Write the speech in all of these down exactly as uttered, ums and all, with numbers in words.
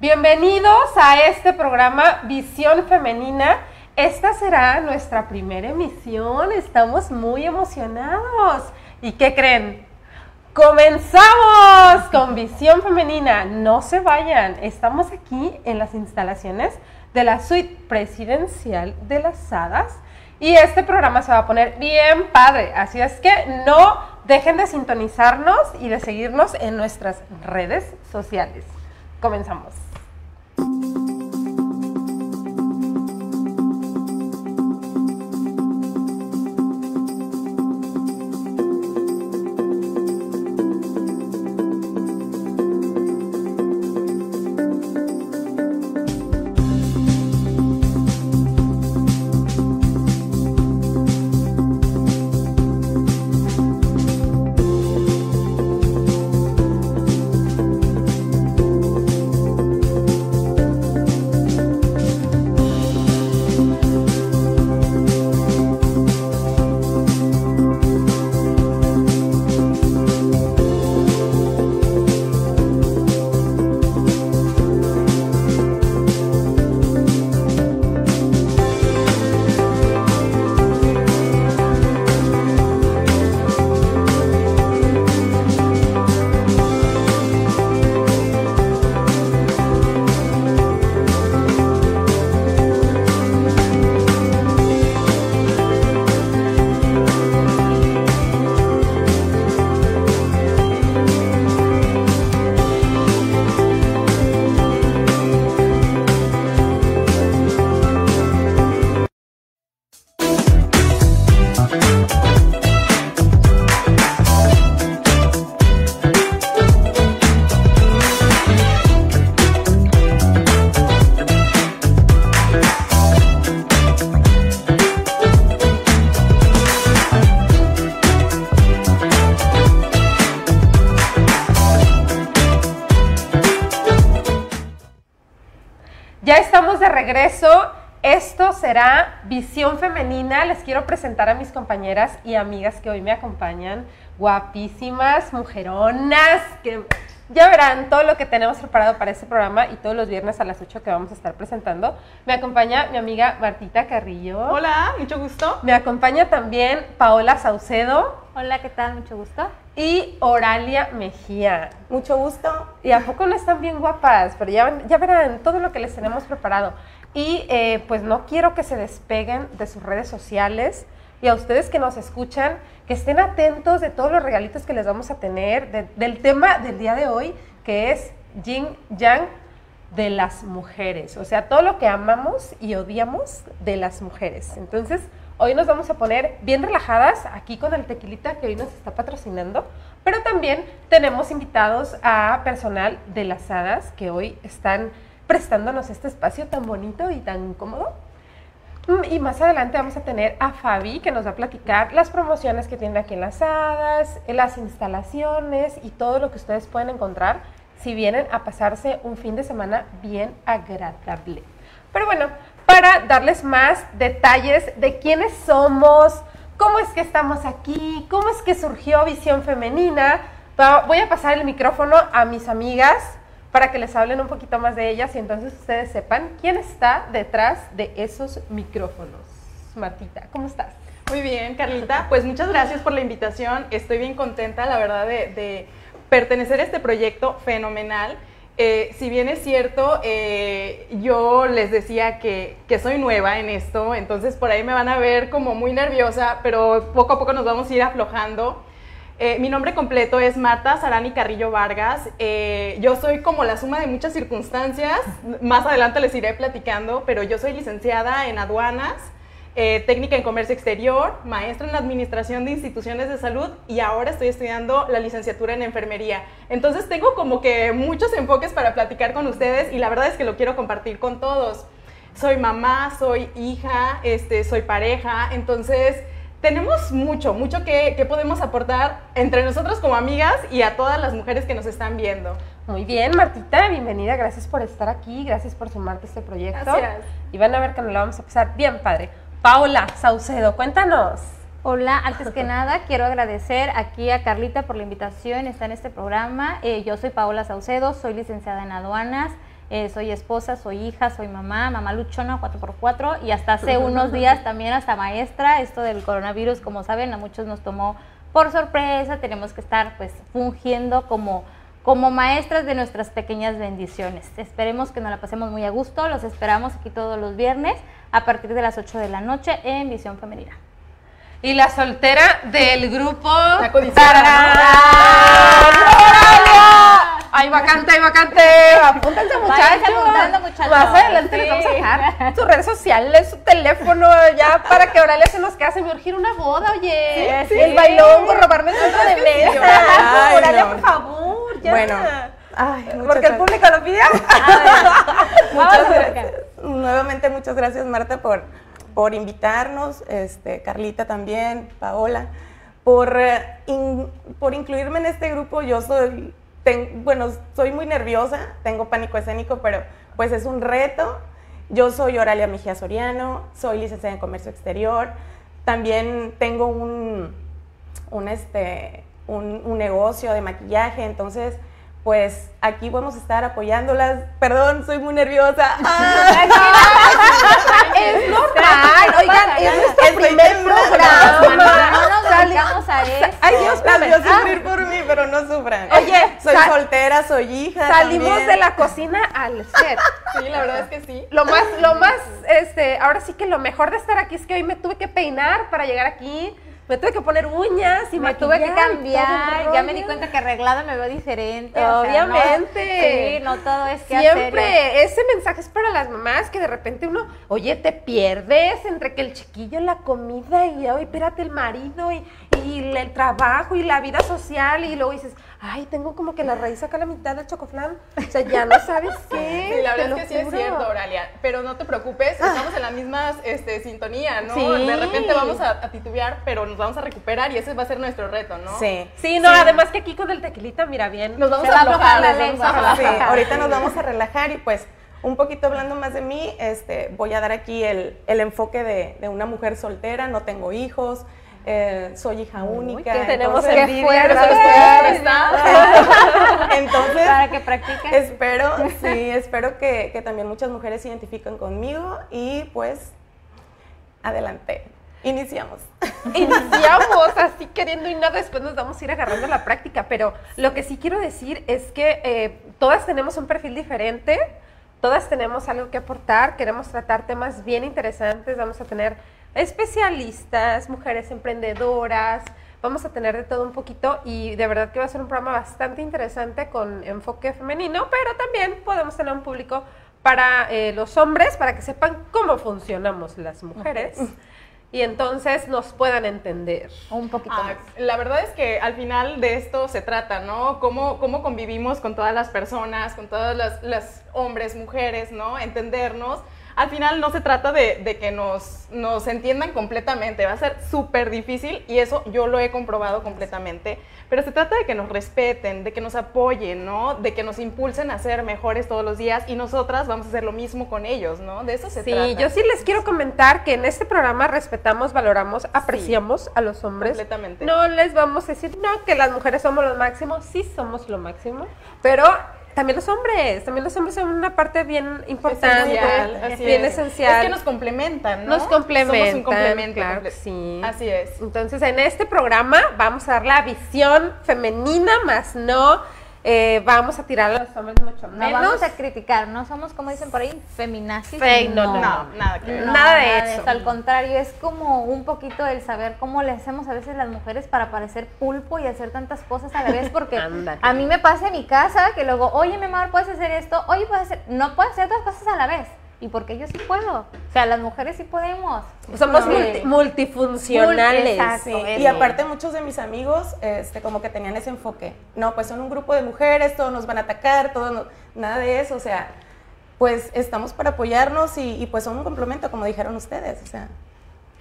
Bienvenidos a este programa Visión Femenina. Esta será nuestra primera emisión. Estamos muy emocionados. ¿Y qué creen? ¡Comenzamos con Visión Femenina! No se vayan. Estamos aquí en las instalaciones de la suite presidencial de Las Hadas. Y este programa se va a poner bien padre. Así es que no dejen de sintonizarnos y de seguirnos en nuestras redes sociales. Comenzamos. Regreso, esto será Visión Femenina. Les quiero presentar a mis compañeras y amigas que hoy me acompañan, guapísimas, mujeronas, que ya verán todo lo que tenemos preparado para este programa y todos los viernes a las ocho que vamos a estar presentando. Me acompaña mi amiga Martita Carrillo. Hola, mucho gusto. Me acompaña también Paola Saucedo. Hola, ¿qué tal? Mucho gusto. Y Oralia Mejía. Mucho gusto. Y a poco no están bien guapas, pero ya, ya verán todo lo que les tenemos preparado. Y eh, pues no quiero que se despeguen de sus redes sociales. Y a ustedes que nos escuchan, que estén atentos de todos los regalitos que les vamos a tener, de, del tema del día de hoy, que es Yin Yang de las mujeres. O sea, todo lo que amamos y odiamos de las mujeres. Entonces, hoy nos vamos a poner bien relajadas aquí con el tequilita que hoy nos está patrocinando, pero también tenemos invitados a personal de Las Hadas que hoy están prestándonos este espacio tan bonito y tan cómodo. Y más adelante vamos a tener a Fabi que nos va a platicar las promociones que tienen aquí en Las Hadas, en las instalaciones y todo lo que ustedes pueden encontrar si vienen a pasarse un fin de semana bien agradable. Pero bueno, para darles más detalles de quiénes somos, cómo es que estamos aquí, cómo es que surgió Visión Femenina, voy a pasar el micrófono a mis amigas para que les hablen un poquito más de ellas y entonces ustedes sepan quién está detrás de esos micrófonos. Martita, ¿cómo estás? Muy bien, Carlita. Pues muchas gracias por la invitación. Estoy bien contenta, la verdad, de, de pertenecer a este proyecto fenomenal. Eh, si bien es cierto, eh, yo les decía que, que soy nueva en esto, entonces por ahí me van a ver como muy nerviosa, pero poco a poco nos vamos a ir aflojando. Eh, mi nombre completo es Marta Sarani Carrillo Vargas. Eh, yo soy como la suma de muchas circunstancias, más adelante les iré platicando, pero yo soy licenciada en aduanas, eh, técnica en comercio exterior, maestra en administración de instituciones de salud y ahora estoy estudiando la licenciatura en enfermería. Entonces tengo como que muchos enfoques para platicar con ustedes y la verdad es que lo quiero compartir con todos. Soy mamá, soy hija, este, soy pareja, entonces tenemos mucho, mucho que, que podemos aportar entre nosotros como amigas y a todas las mujeres que nos están viendo. Muy bien, Martita, bienvenida, gracias por estar aquí, gracias por sumarte a este proyecto. Gracias. Y van a ver que nos la vamos a pasar bien padre. Paola Saucedo, cuéntanos. Hola, antes que nada quiero agradecer aquí a Carlita por la invitación, está en este programa. Eh, yo soy Paola Saucedo, soy licenciada en aduanas, Eh, soy esposa, soy hija, soy mamá, mamá luchona, cuatro por cuatro, y hasta hace unos días también hasta maestra. Esto del coronavirus, como saben, a muchos nos tomó por sorpresa, tenemos que estar pues fungiendo como, como maestras de nuestras pequeñas bendiciones. Esperemos que nos la pasemos muy a gusto, los esperamos aquí todos los viernes a partir de las ocho de la noche en Visión Femenina. Y la soltera del grupo... La ¡Ay, vacante, ay, vacante! Apúntense, muchachos. Apuntando, muchachos. Más adelante sí. Les vamos a dejar sus redes sociales, su teléfono, ya, para que Oralia se nos case. Me urgir una boda, oye. Sí, sí. El bailón, por robarme el centro de mesa. Ay, Oralia, no. Por favor, ya. Bueno, ay, porque gracias. El público lo pide. Muchas gracias. Nuevamente, muchas gracias, Marta, por, por invitarnos. Este, Carlita también, Paola, por, in, por incluirme en este grupo. Yo soy... Ten, bueno, soy muy nerviosa, tengo pánico escénico, pero pues es un reto. Yo soy Oralia Mejía Soriano, soy licenciada en Comercio Exterior, también tengo un, un, este, un, un negocio de maquillaje, entonces pues aquí vamos a estar apoyándolas. Perdón, soy muy nerviosa. ¡Ah! Es normal, oigan, es nuestro es primer programa. programa. No nos dedicamos a eso. Ay, Dios, las vio sufrir por mí, pero no sufran. Oye, soy soltera, soy hija. Salimos también de la cocina al set. Sí, la verdad es que sí. Lo más, lo más, este, ahora sí que lo mejor de estar aquí es que hoy me tuve que peinar para llegar aquí. Me tuve que poner uñas y me tuve que cambiar. Ya me di cuenta que arreglada me veo diferente. Obviamente. O sea, no, sí, no todo es que siempre hacer. Ese mensaje es para las mamás que de repente uno, oye, te pierdes entre que el chiquillo, la comida y, oye, espérate, el marido y, y el trabajo y la vida social. Y luego dices, ay, tengo como que la raíz acá a la mitad del chocoflán. O sea, ya no sabes qué. Sí, la verdad es que sí es cierto, Oralia. Pero no te preocupes, estamos en la misma este, sintonía, ¿no? Sí. De repente vamos a, a titubear, pero nos vamos a recuperar y ese va a ser nuestro reto, ¿no? Sí. Sí, no, sí. Además que aquí con el tequilita, mira bien. Nos vamos a aflojar la lengua. Sí, ahorita nos vamos a relajar y pues un poquito hablando más de mí, este, voy a dar aquí el, el enfoque de, de una mujer soltera, no tengo hijos, eh, soy hija única. Uy, que tenemos entonces, envidia, fuerza, entonces, entonces, para que practiquen. Espero, sí, espero que, que también muchas mujeres se identifiquen conmigo y pues, adelante. Iniciamos. Iniciamos, así queriendo y nada, después nos vamos a ir agarrando la práctica, pero lo que sí quiero decir es que eh, todas tenemos un perfil diferente, todas tenemos algo que aportar, queremos tratar temas bien interesantes, vamos a tener especialistas, mujeres emprendedoras, vamos a tener de todo un poquito y de verdad que va a ser un programa bastante interesante con enfoque femenino, pero también podemos tener un público para eh, los hombres, para que sepan cómo funcionamos las mujeres. Okay. Y entonces nos puedan entender un poquito ah, más. La verdad es que al final de esto se trata, ¿no? Cómo, cómo convivimos con todas las personas, con todas las, las hombres, mujeres, ¿no? Entendernos. Al final no se trata de, de que nos, nos entiendan completamente, va a ser súper difícil y eso yo lo he comprobado completamente, pero se trata de que nos respeten, de que nos apoyen, ¿no? De que nos impulsen a ser mejores todos los días y nosotras vamos a hacer lo mismo con ellos, ¿no? De eso se sí, trata. Sí, yo sí les quiero comentar que en este programa respetamos, valoramos, apreciamos sí, a los hombres. Completamente. No les vamos a decir, no, que las mujeres somos lo máximo, sí somos lo máximo, pero... También los hombres, también los hombres son una parte bien importante, esencial, bien es. esencial. Es que nos complementan, ¿no? Nos complementan. Somos un complemento, claro, comple sí. Así es. Entonces, en este programa vamos a dar la visión femenina, más no eh, vamos a tirar a los hombres mucho menos. No vamos a criticar, no somos, como dicen por ahí, feminazis. Fe, no, no, no, nada que ver. No, nada de nada eso. eso. Al contrario, es como un poquito el saber cómo le hacemos a veces las mujeres para parecer pulpo y hacer tantas cosas a la vez, porque a mí me pasa en mi casa que luego, oye, mi amor, ¿puedes hacer esto? Oye, ¿puedes hacer? No puedes hacer dos cosas a la vez. Y porque yo sí puedo. O sea, las mujeres sí podemos. Somos no, multi, multifuncionales. Exacto, sí. Y aparte muchos de mis amigos este, como que tenían ese enfoque. No, pues son un grupo de mujeres, todos nos van a atacar, todos nos, nada de eso. O sea, pues estamos para apoyarnos y, y pues son un complemento, como dijeron ustedes. O sea,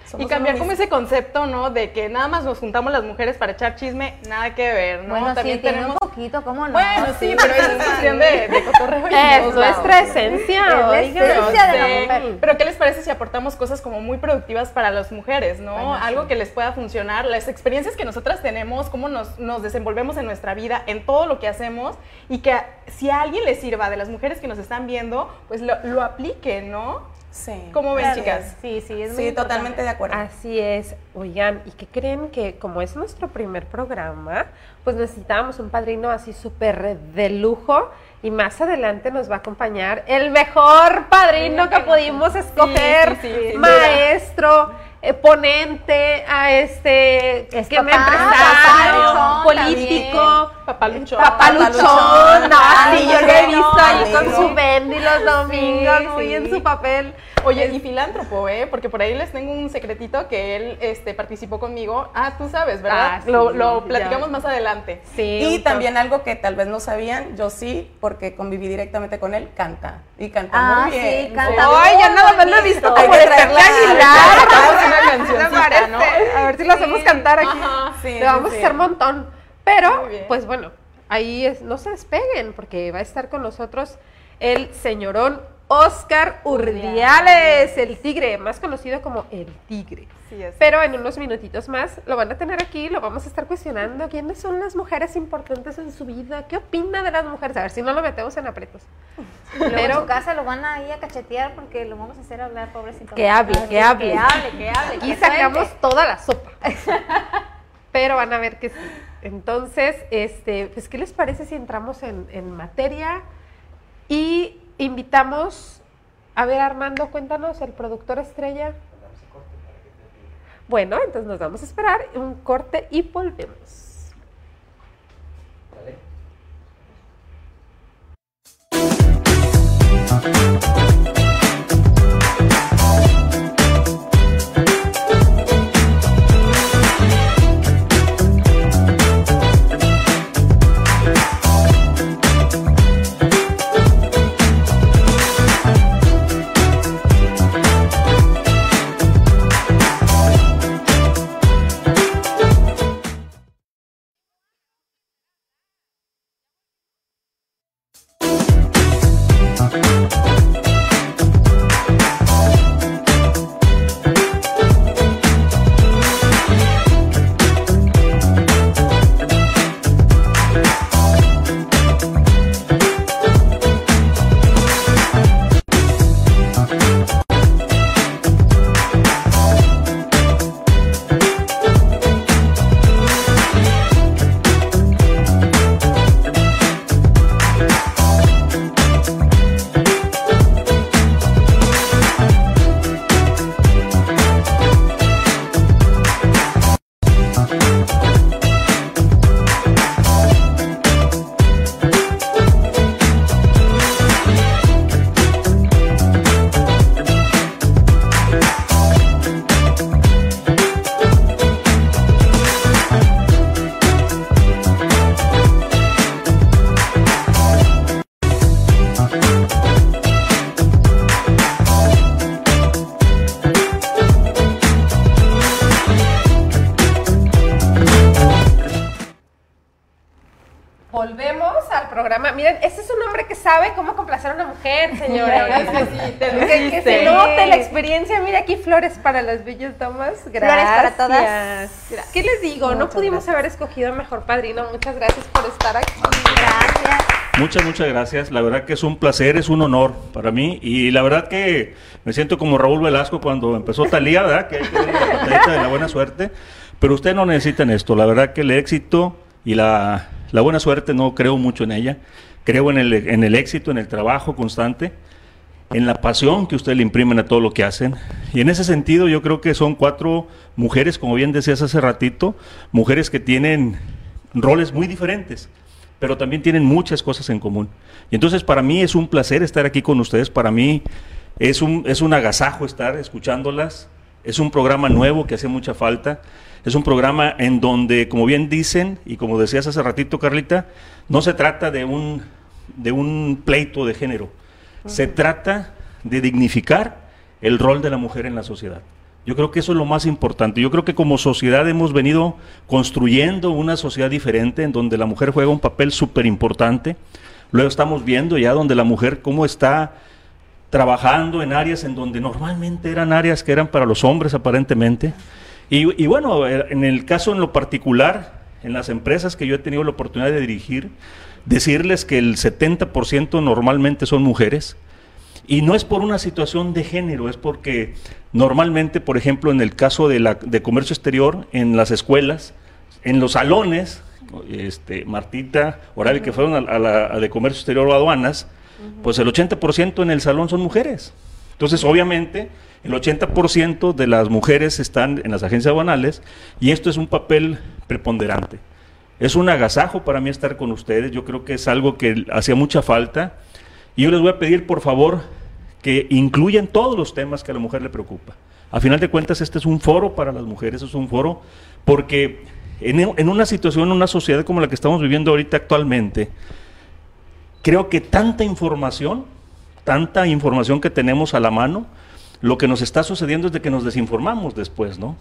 Somos y cambiar como ese concepto, ¿no? De que nada más nos juntamos las mujeres para echar chisme, nada que ver, ¿no? Bueno, también sí, tenemos un poquito, ¿cómo no? Bueno, sí, sí pero es una cuestión de, de cotorreo. Eso, no, nuestra esencia. Es la esencia de la mujer. Pero ¿qué les parece si aportamos cosas como muy productivas para las mujeres, ¿no? Bueno, algo sí. que les pueda funcionar, las experiencias que nosotras tenemos, cómo nos, nos desenvolvemos en nuestra vida, en todo lo que hacemos, y que si a alguien les sirva de las mujeres que nos están viendo, pues lo, lo apliquen, ¿no? Sí. ¿Cómo ven, claro. chicas? Sí, sí, es muy sí, totalmente de acuerdo. Así es. Oigan, ¿y qué creen? Que como es nuestro primer programa, pues necesitábamos un padrino así súper de lujo, y más adelante nos va a acompañar el mejor padrino sí, que pudimos sí, escoger, sí, sí, sí, maestro, eh, ponente, a este, es que papá, me empresario, papá, político, papaluchón, papaluchón, no, sí, yo lo he visto ahí con su bendy los domingos, sí, muy sí. en su papel. Oye, y filántropo, ¿eh? Porque por ahí les tengo un secretito que él este, participó conmigo. Ah, tú sabes, ¿verdad? Ah, sí, lo, lo platicamos ya. más adelante. Sí. Y también algo que tal vez no sabían, yo sí, porque conviví directamente con él, canta. Y canta ah, muy bien. Sí, canta. Ay, ya nada más lo he visto como de Talía. A ver si lo hacemos cantar aquí. Le vamos a hacer montón. Pero, pues bueno, ahí no se despeguen, porque va a estar con nosotros el señorón Oscar Urdiales, el tigre, más conocido como el tigre. Sí, pero en unos minutitos más lo van a tener aquí, lo vamos a estar cuestionando. ¿Quiénes son las mujeres importantes en su vida? ¿Qué opina de las mujeres? A ver si no lo metemos en aprietos. Pero en su casa lo van a ir a cachetear porque lo vamos a hacer hablar, pobrecito. Que hable, que hable. Que hable, que hable. Aquí sacamos toda la sopa. Pero van a ver que sí. Entonces, este, pues, ¿qué les parece si entramos en, en materia? Y invitamos, a ver, Armando, cuéntanos, el productor estrella. Bueno, entonces nos vamos a esperar un corte y volvemos. Vale. Miren, ese es un hombre que sabe cómo complacer a una mujer, señora. Sí, te lo que, que se note la experiencia. Mira, aquí flores para las bellas damas. Gracias. Flores para todas. Gracias. ¿Qué les digo? Muchas no pudimos gracias. haber escogido mejor padrino. Muchas gracias por estar aquí. Gracias. Muchas, muchas gracias. La verdad que es un placer, es un honor para mí. Y la verdad que me siento como Raúl Velasco cuando empezó Talía, ¿verdad? Que hay que ver la patadita de la buena suerte. Pero ustedes no necesitan esto. La verdad que el éxito y la... La buena suerte no creo mucho en ella, creo en el, en el éxito, en el trabajo constante, en la pasión que ustedes le imprimen a todo lo que hacen. Y en ese sentido yo creo que son cuatro mujeres, como bien decías hace ratito, mujeres que tienen roles muy diferentes, pero también tienen muchas cosas en común. Y entonces para mí es un placer estar aquí con ustedes, para mí es un, es un agasajo estar escuchándolas, es un programa nuevo que hace mucha falta. Es un programa en donde, como bien dicen, y como decías hace ratito, Carlita, no se trata de un, de un pleito de género. Uh-huh. Se trata de dignificar el rol de la mujer en la sociedad. Yo creo que eso es lo más importante. Yo creo que como sociedad hemos venido construyendo una sociedad diferente en donde la mujer juega un papel súper importante. Luego estamos viendo ya donde la mujer cómo está trabajando en áreas en donde normalmente eran áreas que eran para los hombres aparentemente. Y, y bueno, en el caso en lo particular, en las empresas que yo he tenido la oportunidad de dirigir, decirles que el setenta por ciento normalmente son mujeres. Y no es por una situación de género, es porque normalmente, por ejemplo, en el caso de, la, de comercio exterior, en las escuelas, en los salones, este, Martita, Oralia, que fueron a, a la a de comercio exterior o aduanas, uh-huh. pues el ochenta por ciento en el salón son mujeres. Entonces, obviamente, el ochenta por ciento de las mujeres están en las agencias aduanales y esto es un papel preponderante. Es un agasajo para mí estar con ustedes, yo creo que es algo que hacía mucha falta y yo les voy a pedir, por favor, que incluyan todos los temas que a la mujer le preocupa. A final de cuentas, este es un foro para las mujeres, es un foro porque en, en una situación, en una sociedad como la que estamos viviendo ahorita actualmente, creo que tanta información, tanta información que tenemos a la mano, lo que nos está sucediendo es de que nos desinformamos después, ¿no?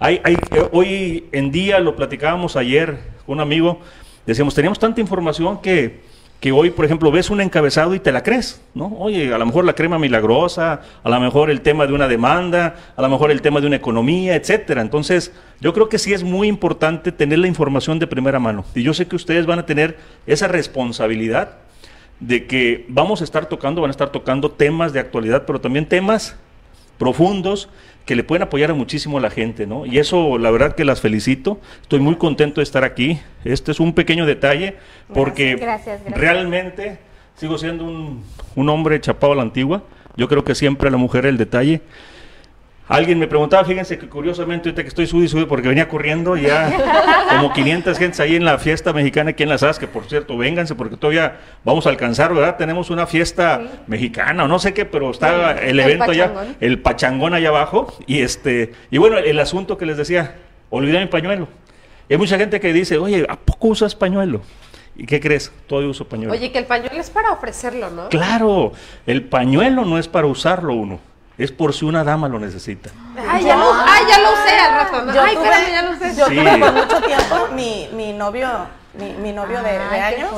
Hay, hay, hoy en día, lo platicábamos ayer con un amigo, decíamos, teníamos tanta información que... que hoy, por ejemplo, ves un encabezado y te la crees, ¿no? Oye, a lo mejor la crema milagrosa, a lo mejor el tema de una demanda, a lo mejor el tema de una economía, etcétera. Entonces, yo creo que sí es muy importante tener la información de primera mano. Y yo sé que ustedes van a tener esa responsabilidad de que vamos a estar tocando, van a estar tocando temas de actualidad, pero también temas profundos que le pueden apoyar a muchísimo a la gente, ¿no? Y eso, la verdad que las felicito, estoy muy contento de estar aquí, este es un pequeño detalle, porque gracias, gracias, gracias. Realmente sigo siendo un, un hombre chapado a la antigua, yo creo que siempre a la mujer el detalle. Alguien me preguntaba, fíjense que curiosamente ahorita que estoy sube y sube porque venía corriendo ya como quinientas gentes ahí en la fiesta mexicana aquí en Las Hadas, que por cierto, vénganse porque todavía vamos a alcanzar, ¿verdad? Tenemos una fiesta sí. mexicana o no sé qué, pero está sí, el evento allá, el pachangón allá abajo y este, y bueno, el, el asunto que les decía, olvidé mi pañuelo. Hay mucha gente que dice, oye, ¿a poco usas pañuelo? ¿Y qué crees? Todavía uso pañuelo. Oye, que el pañuelo es para ofrecerlo, ¿no? Claro, el pañuelo no es para usarlo uno. Es por si una dama lo necesita. Ay, ya, ya, lo, ay, ya lo usé al rato. ¿No? Yo ay, tuve, espérame, ya lo usé. Yo sí. tuve por mucho tiempo mi, mi novio, mi, mi novio ah, de, de años,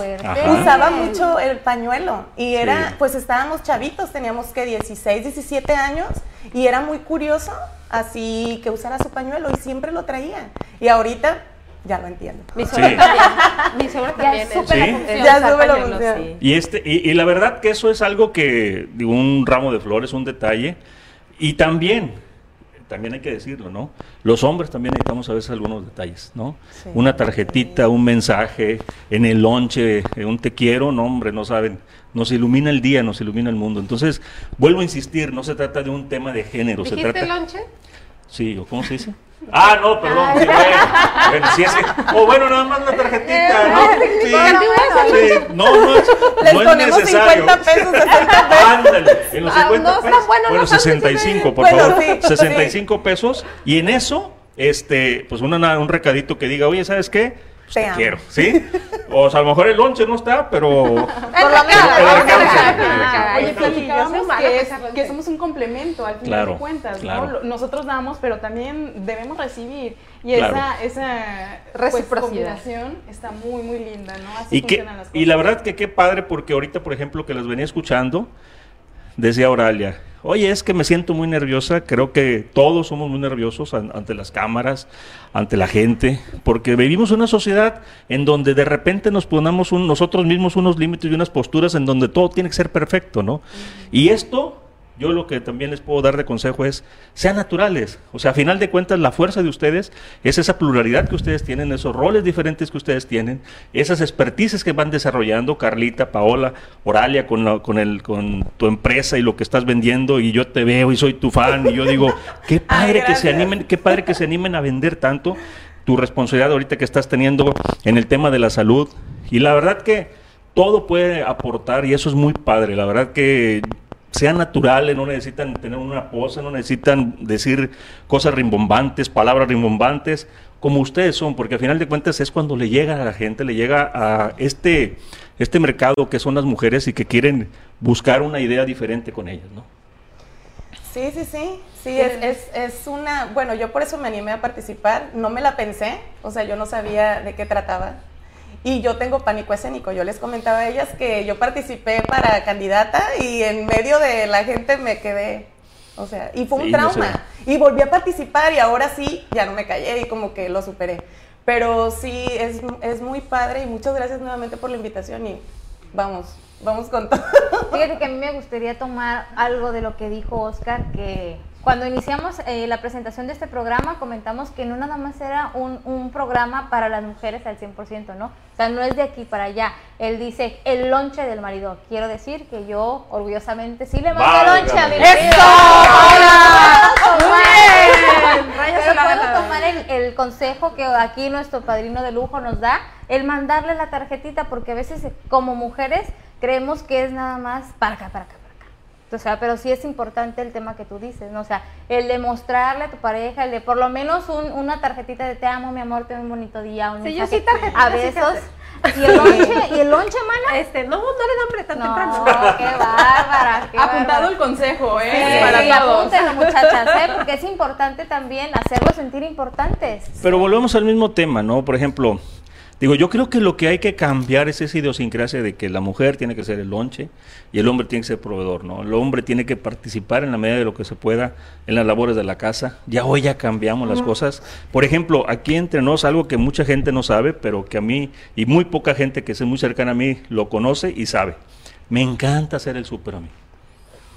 usaba mucho el pañuelo. Y era, sí. pues estábamos chavitos, teníamos que dieciséis, diecisiete años, y era muy curioso así que usara su pañuelo, y siempre lo traía. Y ahorita ya lo entiendo. Mi sobra sí. también. Mi sobra también. Ya supe ¿Sí? la función. Ya supe la función. Sí. Y, este, y, y la verdad que eso es algo que, digo, un ramo de flores, un detalle. Y también, también hay que decirlo, ¿no? Los hombres también necesitamos a veces algunos detalles, ¿no? Sí, una tarjetita, sí. un mensaje, en el lonche, un te quiero, no hombre, no saben. Nos ilumina el día, nos ilumina el mundo. Entonces, vuelvo a insistir, no se trata de un tema de género. ¿Dijiste se trata... lonche? Sí, ¿o cómo se dice? Ah, no, perdón. Sí, bueno, bueno, si es que, o oh, bueno, nada más la tarjetita, ¿no? Sí, sí, no, no es, les no es ponemos necesario. cincuenta pesos, sesenta pesos. Ándale, en los cincuenta ah, no, pesos. Bueno, bueno, sesenta y cinco, por bueno, favor. Sí, sesenta y cinco sí. pesos. Y en eso, este, pues una, un recadito que diga, oye, ¿sabes qué? Pues te, te quiero, ¿sí? O sea, a lo mejor el lonche no está, pero... Por la cara. Oye, platicábamos que somos un complemento, al final de cuentas, ¿no? Nosotros damos, pero también debemos recibir. Y esa, esa combinación está muy, muy linda, ¿no? Así funcionan las cosas. Y la verdad que qué padre, porque ahorita, por ejemplo, que las venía escuchando, decía Oralia, oye, es que me siento muy nerviosa, creo que todos somos muy nerviosos an ante las cámaras, ante la gente, porque vivimos una sociedad en donde de repente nos ponemos un, nosotros mismos unos límites y unas posturas en donde todo tiene que ser perfecto, ¿no? Uh-huh. Y esto, yo lo que también les puedo dar de consejo es, sean naturales, o sea, a final de cuentas la fuerza de ustedes es esa pluralidad que ustedes tienen, esos roles diferentes que ustedes tienen, esas expertices que van desarrollando, Carlita, Paola, Oralia, con, la, con, el, con tu empresa y lo que estás vendiendo, y yo te veo y soy tu fan, y yo digo, qué padre Ay, que se animen, qué padre que se animen a vender tanto, tu responsabilidad ahorita que estás teniendo en el tema de la salud, y la verdad que todo puede aportar, y eso es muy padre, la verdad que... sean naturales, no necesitan tener una pose, no necesitan decir cosas rimbombantes, palabras rimbombantes, como ustedes son, porque al final de cuentas es cuando le llega a la gente, le llega a este, este mercado que son las mujeres y que quieren buscar una idea diferente con ellas, ¿no? Sí, sí, sí, sí, es, es, es una, bueno, yo por eso me animé a participar, no me la pensé, o sea, yo no sabía de qué trataba, y yo tengo pánico escénico. Yo les comentaba a ellas que yo participé para candidata y en medio de la gente me quedé, o sea, y fue un sí, trauma, no sé. Y volví a participar y ahora sí, ya no me callé y como que lo superé, pero sí, es, es muy padre y muchas gracias nuevamente por la invitación y vamos. Vamos con todo. Fíjate que a mí me gustaría tomar algo de lo que dijo Oscar, que cuando iniciamos eh, la presentación de este programa comentamos que no nada más era un, un programa para las mujeres al cien por ciento, ¿no? O sea, no es de aquí para allá. Él dice, el lonche del marido. Quiero decir que yo, orgullosamente, sí le mando el lonche a mi marido. ¡Eso! Pero puedo tomar el, el consejo que aquí nuestro padrino de lujo nos da, el mandarle la tarjetita, porque a veces como mujeres creemos que es nada más para acá, para acá, para acá. O sea, pero sí es importante el tema que tú dices, ¿no? O sea, el de mostrarle a tu pareja, el de por lo menos un, una tarjetita de te amo, mi amor, ten un bonito día. Un sí, mensaje, yo sí tarjetita. A besos. Sí, ¿y el lonche? ¿Y el lonche, mana? Este, no, no le dan tan no, temprano. No, qué bárbara, qué apuntado bárbara. El consejo, ¿eh? Sí, para todos. Apúntenlo, muchachas, ¿eh? Porque es importante también hacerlos sentir importantes. Pero volvemos al mismo tema, ¿no? Por ejemplo... Digo, yo creo que lo que hay que cambiar es esa idiosincrasia de que la mujer tiene que ser el lonche y el hombre tiene que ser proveedor, ¿no? El hombre tiene que participar en la medida de lo que se pueda en las labores de la casa. Ya hoy ya cambiamos las cosas. Por ejemplo, aquí entre nos, algo que mucha gente no sabe, pero que a mí, y muy poca gente que es muy cercana a mí, lo conoce y sabe. Me encanta hacer el súper a mí.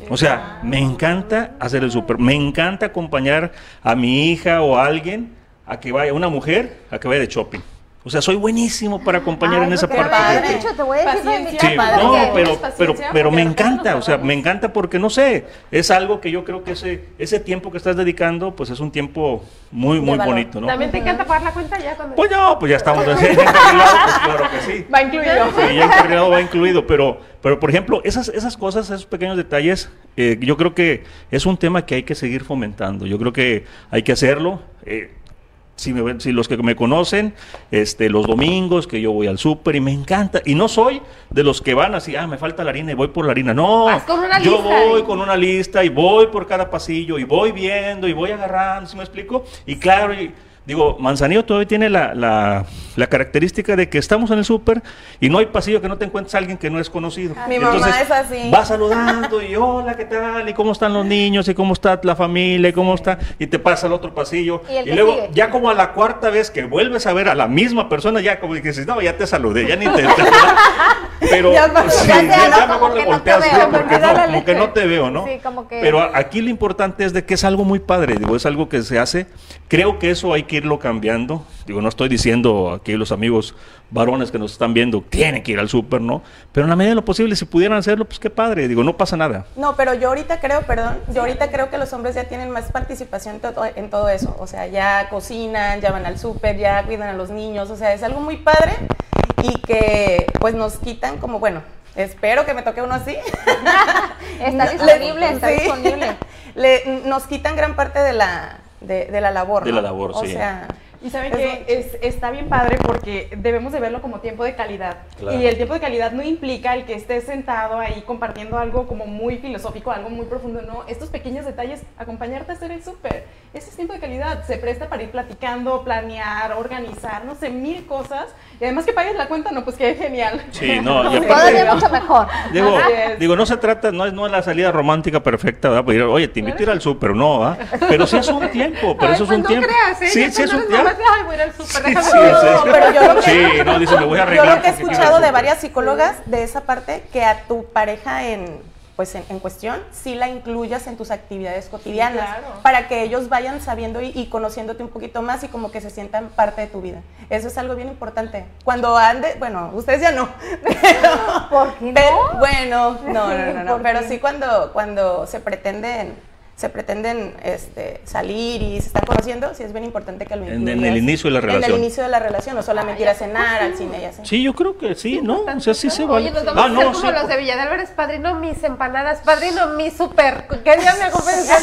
O sea, me encanta hacer el súper. Me encanta acompañar a mi hija o a alguien a que vaya, una mujer, a que vaya de shopping. O sea, soy buenísimo para acompañar ah, en esa parte. Padre. Te voy a decir sí, padre, no, pero, pero, pero me encanta, o sea, me encanta porque, no sé, es algo que yo creo que ese ese tiempo que estás dedicando, pues es un tiempo muy, muy bonito, ¿no? También te encanta pagar la cuenta ya cuando... Pues no, pues ya estamos ya encarrilado, pues claro que sí. Va incluido. Sí, ya encarrilado va incluido, pero, pero por ejemplo, esas, esas cosas, esos pequeños detalles, eh, yo creo que es un tema que hay que seguir fomentando. Yo creo que hay que hacerlo, eh, Si, me, si los que me conocen, este, los domingos que yo voy al súper y me encanta, y no soy de los que van así, ah, me falta la harina y voy por la harina, no, yo voy con una lista y voy por cada pasillo y voy viendo y voy agarrando, ¿sí me explico? Y claro, y, digo, Manzanillo todavía tiene la, la, la característica de que estamos en el súper y no hay pasillo que no te encuentres a alguien que no es conocido. Mi entonces, mamá es así. Va saludando y hola, ¿qué tal? ¿Y cómo están los niños? ¿Y cómo está la familia? ¿Y cómo está? Y te pasa al otro pasillo. Y, y luego, sigue? ya como a la cuarta vez que vuelves a ver a la misma persona, ya como que dices, no, ya te saludé, ya ni te... Pero ya, sí, ya, ya, ya mejor le volteas no porque no, como que no te veo, ¿no? Sí, como que... Pero aquí lo importante es de que es algo muy padre, digo, es algo que se hace. Creo que eso hay que irlo cambiando. Digo, no estoy diciendo aquí los amigos varones que nos están viendo tienen que ir al súper, ¿no? Pero en la medida de lo posible, si pudieran hacerlo, pues qué padre. Digo, no pasa nada. No, pero yo ahorita creo, perdón, yo ahorita creo que los hombres ya tienen más participación en todo eso. O sea, ya cocinan, ya van al súper, ya cuidan a los niños. O sea, es algo muy padre y que pues nos quitan como, bueno, espero que me toque uno así. Está disponible, está sí. disponible. Le, nos quitan gran parte de la... De, de la labor, ¿no? De la labor, o sí. sea, y saben es que es, está bien padre porque debemos de verlo como tiempo de calidad. Claro. Y el tiempo de calidad no implica el que estés sentado ahí compartiendo algo como muy filosófico, algo muy profundo, no. Estos pequeños detalles, acompañarte a hacer el súper, ese es tiempo de calidad. Se presta para ir platicando, planear, organizar, no sé, mil cosas. Y además que pagues la cuenta, no, pues que es genial. Sí, no. Y aparte, mucho mejor. Digo, digo, no se trata, no es, no es la salida romántica perfecta, ¿verdad? Porque, oye, te invito a ir al súper, no, ¿verdad? Pero sí es un tiempo, pero Ay, eso pues es un no tiempo. Creas, ¿eh? Sí, sí es un tiempo. Ay, voy a ir al súper, déjame sí, sí, sí. Pero yo lo que, sí, no, dice, me voy a arreglar. Yo lo que he escuchado de varias psicólogas de esa parte, que a tu pareja en, pues en, en cuestión, sí la incluyas en tus actividades cotidianas, sí, claro. Para que ellos vayan sabiendo y, y conociéndote un poquito más y como que se sientan parte de tu vida. Eso es algo bien importante. Cuando ande, bueno, ustedes ya no. Pero, ¿por qué no? Pero, bueno, no, no, no, no, no pero sí cuando, cuando se pretenden... se pretenden este, salir y se están conociendo, sí es bien importante que lo incluyas. En, en el inicio de la relación. En el inicio de la relación, no solamente ah, ir a cenar, sí. al cine y así. Sí, yo creo que sí, ¿no? O sea, sí se va. Oye, nos vamos ah, a hacer no, como sí. los de Villa de Álvarez, padrino mis empanadas, padrino mi súper, que Dios me compensa.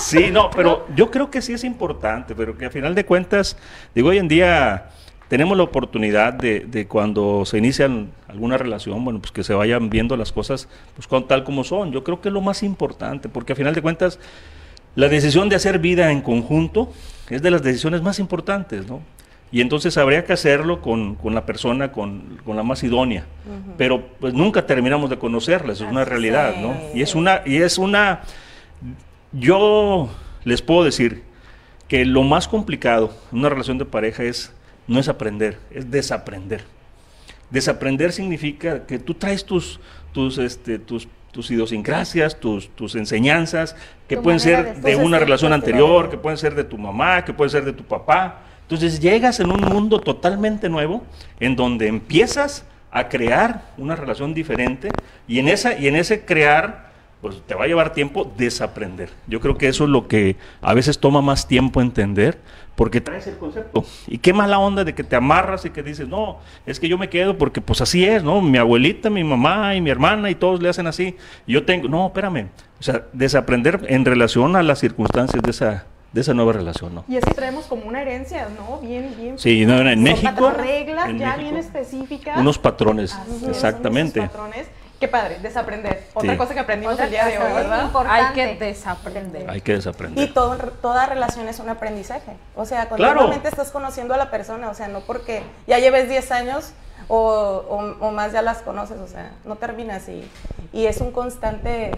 Sí, no, pero yo creo que sí es importante, pero que a final de cuentas, digo, hoy en día... tenemos la oportunidad de, de cuando se inician alguna relación, bueno, pues que se vayan viendo las cosas pues con, tal como son. Yo creo que es lo más importante, porque a final de cuentas la decisión de hacer vida en conjunto es de las decisiones más importantes, ¿no? Y entonces habría que hacerlo con, con la persona, con, con la más idónea. Uh-huh. Pero pues nunca terminamos de conocerla, eso es una realidad, ¿no? Y es una, y es una... Yo les puedo decir que lo más complicado en una relación de pareja es, no es aprender, es desaprender. Desaprender significa que tú traes tus, tus, este, tus, tus idiosincrasias, tus, tus enseñanzas, que pueden ser de una relación anterior, que pueden ser de tu mamá, que pueden ser de tu papá. Entonces llegas en un mundo totalmente nuevo, en donde empiezas a crear una relación diferente, y en esa, y en ese crear, pues te va a llevar tiempo desaprender. Yo creo que eso es lo que a veces toma más tiempo entender, porque traes el concepto. Y qué mala onda de que te amarras y que dices, no, es que yo me quedo porque pues así es, ¿no? Mi abuelita, mi mamá y mi hermana y todos le hacen así. Y yo tengo, no, espérame, o sea, desaprender en relación a las circunstancias de esa de esa nueva relación, ¿no? Y así traemos como una herencia, ¿no? Bien, bien. Sí, no, en México. reglas en ya México, bien específicas. Unos patrones, así exactamente. Es, patrones. Qué padre, desaprender. Otra sí. cosa que aprendimos o sea, el día de hoy, ¿verdad? Hay que desaprender. Hay que desaprender. Y todo, toda relación es un aprendizaje. O sea, continuamente claro. estás conociendo a la persona, o sea, no porque ya lleves diez años o, o, o más ya las conoces, o sea, no terminas y, y es un constante,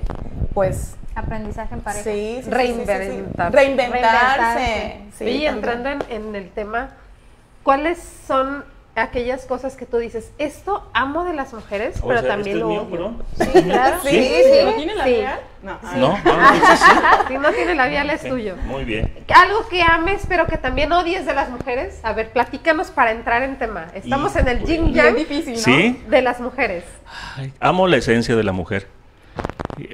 pues... Aprendizaje en pareja. Sí, sí, Reinventar. sí, sí, sí. Reinventarse. Sí, y entrando en, en el tema, ¿cuáles son aquellas cosas que tú dices, esto amo de las mujeres, o pero sea, también este lo es mío, odio? Sí, claro. ¿Sí? ¿Sí? ¿Sí? ¿No tiene labial? Sí. No, sí. no, no, no sí. Si no tiene labial okay. es tuyo. Muy bien. Algo que ames, pero que también odies de las mujeres. A ver, platícanos para entrar en tema. Estamos y, en el pues, yin yang difícil, ¿no? ¿Sí? de las mujeres. Ay, amo la esencia de la mujer.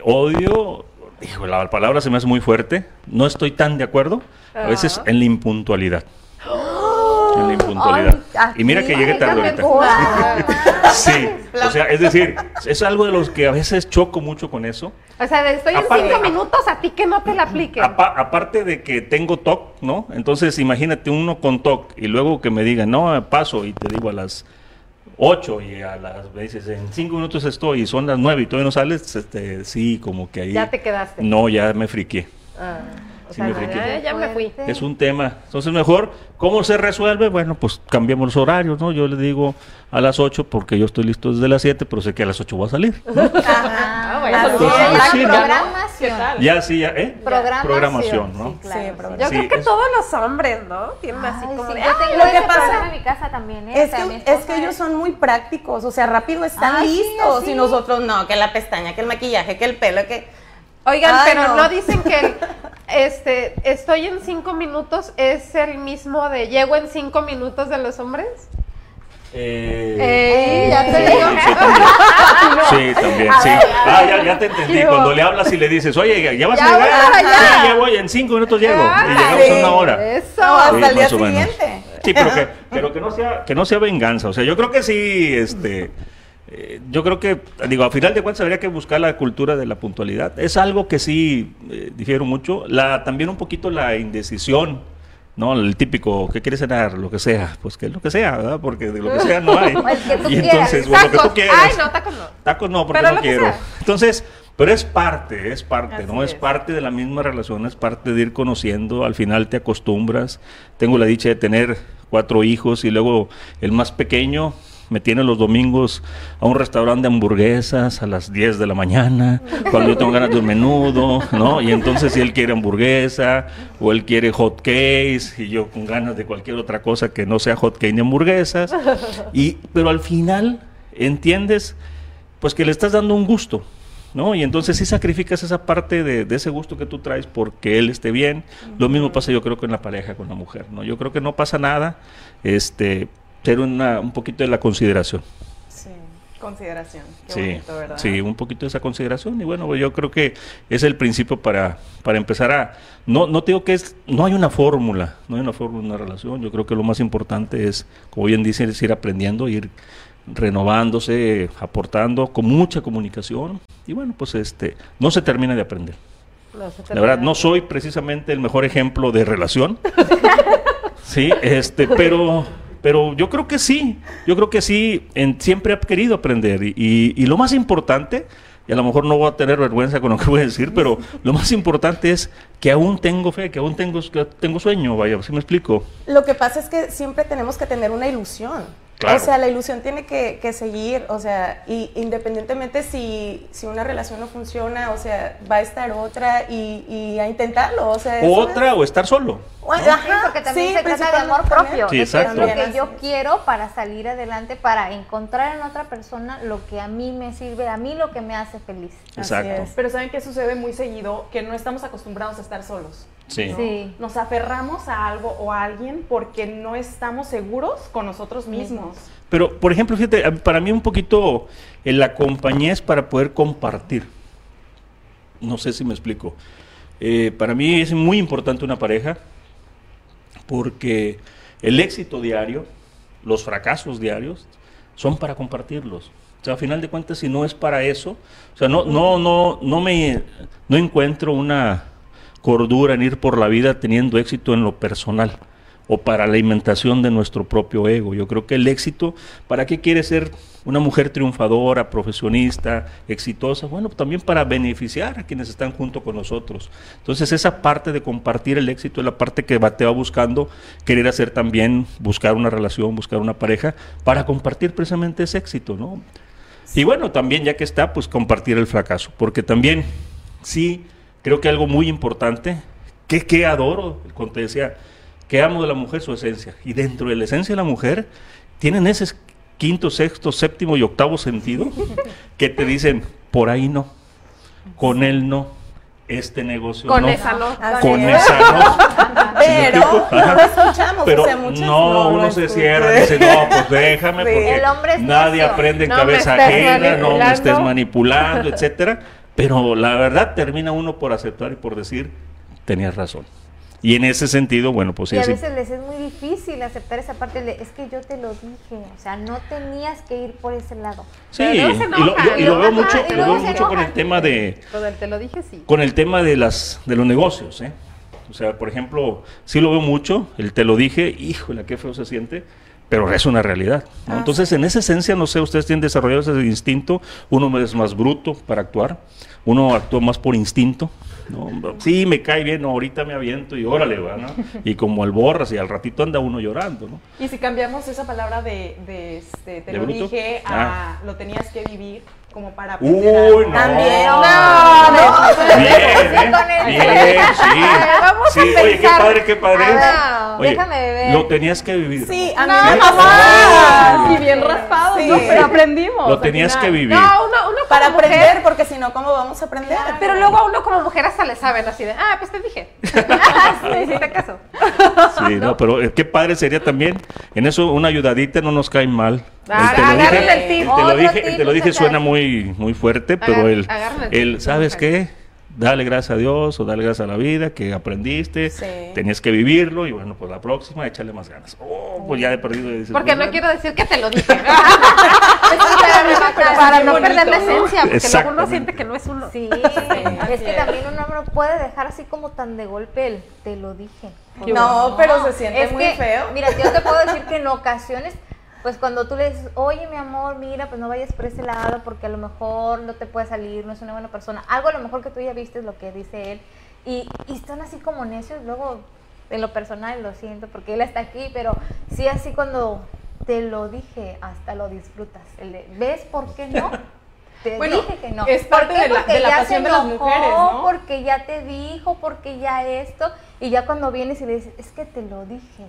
Odio... Hijo, la palabra se me hace muy fuerte. No estoy tan de acuerdo. A veces en la impuntualidad. ¡Oh! En la impuntualidad. Ay, y mira que llegué tarde ahorita. Sí. O sea, es decir, es algo de los que a veces choco mucho con eso. O sea, estoy aparte, en cinco minutos a ti que no te la apliquen. Aparte de que tengo T O C, ¿no? Entonces, imagínate uno con T O C y luego que me digan, no, paso y te digo a las ocho y a las veces en cinco minutos estoy y son las nueve y todavía no sales, este, sí, como que ahí... ¿Ya te quedaste? No, ya me friqué. Ah, sí, sea, me friqué. Ya, ya me fui. Es un tema. Entonces, mejor, ¿cómo se resuelve? Bueno, pues cambiamos los horarios, ¿no? Yo le digo a las ocho porque yo estoy listo desde las siete, pero sé que a las ocho voy a salir, ¿no? Ajá, bueno. Entonces, sí, sí, programación. Ya, ya sí, ya, ¿eh? Programación. Programación, ¿no? Sí, claro. Sí, programación. Yo sí, creo que es... todos los hombres, ¿no? Tienen así como... Sí, de, yo tengo lo que pasa en mi casa también, ¿eh? Es, o sea, que, es que ellos son muy prácticos, o sea, rápido están ay, listos sí, y nosotros no, que la pestaña, que el maquillaje, que el pelo, que... Oigan, ay, pero no. no dicen que el, este, estoy en cinco minutos es el mismo de llego en cinco minutos de los hombres. Eh, eh, ya te digo. Sí, también, sí. Ah, ya, ya te entendí. Cuando le hablas y le dices, oye, ya vas ya a llegar. Voy, ya. Sí, ya voy, en cinco minutos llego. Ah, y llegamos sí, a una hora. Eso, sí, hasta el día siguiente. Sí, pero que, pero que no sea, que no sea venganza. O sea, yo creo que sí, este. Eh, yo creo que, digo, a final de cuentas habría que buscar la cultura de la puntualidad. Es algo que sí eh, difiero mucho. La, también un poquito la indecisión. No, el típico, ¿qué quieres cenar? Lo que sea, pues que es lo que sea, ¿verdad? Porque de lo que sea no hay. Pues que tú y entonces, bueno, lo que tú quieras. Ay, no, tacos no. Tacos no, porque pero no quiero. Entonces, pero es parte, es parte, así ¿no? Es. es parte de la misma relación, es parte de ir conociendo, al final te acostumbras. Tengo la dicha de tener cuatro hijos y luego el más pequeño me tiene los domingos a un restaurante de hamburguesas a las diez de la mañana, cuando yo tengo ganas de un menudo, ¿no? Y entonces si él quiere hamburguesa, o él quiere hot cakes, y yo con ganas de cualquier otra cosa que no sea hot cake ni hamburguesas. Y, pero al final, entiendes, pues que le estás dando un gusto, ¿no? Y entonces sí sacrificas esa parte de, de ese gusto que tú traes porque él esté bien. Lo mismo pasa yo creo que en la pareja con la mujer, ¿no? Yo creo que no pasa nada, este... ser una, un poquito de la consideración. Sí, consideración. Qué sí, bonito, ¿verdad? Sí, un poquito de esa consideración. Y bueno, yo creo que es el principio para, para empezar a... No, no te digo que es... No hay una fórmula, no hay una fórmula en una relación. Yo creo que lo más importante es, como bien dicen, es ir aprendiendo, ir renovándose, aportando con mucha comunicación. Y bueno, pues este no se termina de aprender. No se termina la verdad, de... no soy precisamente el mejor ejemplo de relación. Sí, este, pero... Pero yo creo que sí, yo creo que sí, en, siempre he querido aprender. Y, y, y lo más importante, y a lo mejor no voy a tener vergüenza con lo que voy a decir, pero lo más importante es que aún tengo fe, que aún tengo, que tengo sueño, vaya, ¿sí me explico? Lo que pasa es que siempre tenemos que tener una ilusión. Claro. O sea, la ilusión tiene que, que seguir, o sea, y independientemente si, si una relación no funciona, o sea, va a estar otra y, y a intentarlo, o sea... O otra es... o estar solo. O, ¿no? Ajá, sí, porque también sí, se trata de amor propio. Sí, exacto. Es lo que yo quiero para salir adelante, para encontrar en otra persona lo que a mí me sirve, a mí lo que me hace feliz. Exacto. Pero ¿saben qué sucede muy seguido? Que no estamos acostumbrados a estar solos. Sí. ¿No? Sí. Nos aferramos a algo o a alguien porque no estamos seguros con nosotros mismos. Pero, por ejemplo, fíjate, para mí un poquito eh, la compañía es para poder compartir. No sé si me explico. Eh, para mí es muy importante una pareja porque el éxito diario, los fracasos diarios, son para compartirlos. O sea, a final de cuentas, si no es para eso, o sea, no, no, no, no me no encuentro una cordura en ir por la vida teniendo éxito en lo personal o para la alimentación de nuestro propio ego. Yo creo que el éxito, ¿para qué quiere ser una mujer triunfadora, profesionista, exitosa? Bueno, también para beneficiar a quienes están junto con nosotros. Entonces esa parte de compartir el éxito es la parte que te va buscando, querer hacer también, buscar una relación, buscar una pareja, para compartir precisamente ese éxito, ¿no? Y bueno, también ya que está, pues compartir el fracaso, porque también sí... Creo que algo muy importante, que, que adoro, como te decía, que amo de la mujer su esencia. Y dentro de la esencia de la mujer, tienen ese quinto, sexto, séptimo y octavo sentido que te dicen, por ahí no, con él no, este negocio con no. Esa no. Con esa no. Pero no lo escuchamos. Pero o sea, no, no, uno se cierra y dice, no, pues déjame, sí, porque el nadie necio. Aprende en no cabeza ajena, no me estés manipulando, etcétera. Pero la verdad termina uno por aceptar y por decir, tenías razón. Y en ese sentido, bueno, pues sí. Y a veces les es muy difícil aceptar esa parte de, es que yo te lo dije, o sea, no tenías que ir por ese lado. Sí, y lo veo mucho con el tema de... Con el te lo dije, sí. Con el tema de, las, de los negocios, ¿eh? O sea, por ejemplo, sí lo veo mucho, el te lo dije, híjole, qué feo se siente, pero es una realidad, ¿no? Ah, entonces, en esa esencia, no sé, ustedes tienen desarrollado ese instinto, uno es más bruto para actuar, uno actúa más por instinto, ¿no? Sí, me cae bien, no, ahorita me aviento y órale, va, ¿no? Y como al borras y al ratito anda uno llorando, ¿no? Y si cambiamos esa palabra de, de este, te ¿De lo bruto? Dije a ah. lo tenías que vivir, como para aprender Uy, no. También. No, no, no. Bien, bien, bien, sí. Vamos sí, a oye, qué padre, qué padre. Ah, no, oye, déjame ver. Lo tenías que vivir. Sí, a mí no, no, mamá. Y sí, bien raspado, sí. No, pero aprendimos. Lo tenías que vivir. No, uno, uno para aprender, mujer, porque si no, ¿cómo vamos a aprender? Claro. Pero luego a uno como mujer hasta le saben así de, ah, pues te dije. Me hiciste caso. Sí, no, pero qué padre sería también, en eso una ayudadita no nos cae mal. Te lo dije, te lo dije suena muy, muy fuerte, pero él, él, ¿sabes qué? Dale gracias a Dios o dale gracias a la vida que aprendiste, sí. Tenías que vivirlo y bueno, pues la próxima échale más ganas. Oh, pues ya he perdido. Dices, porque no quiero decir que te lo dije. Eso para, para, para no perder la esencia, porque luego uno siente que no es uno. Sí, es que también uno no puede dejar así como tan de golpe el te lo dije. No, pero se siente muy feo. Mira, yo te puedo decir que en ocasiones... Pues cuando tú le dices, oye mi amor, mira, pues no vayas por ese lado porque a lo mejor no te puede salir, no es una buena persona. Algo a lo mejor que tú ya viste es lo que dice él. Y, y están así como necios, luego en lo personal lo siento porque él está aquí, pero sí así cuando te lo dije, hasta lo disfrutas. El de, ¿ves por qué no? Te bueno, dije que no. Es parte de la, de la pasión de las mujeres, ¿no? Porque ya te dijo, porque ya esto. Y ya cuando vienes y le dices, es que te lo dije.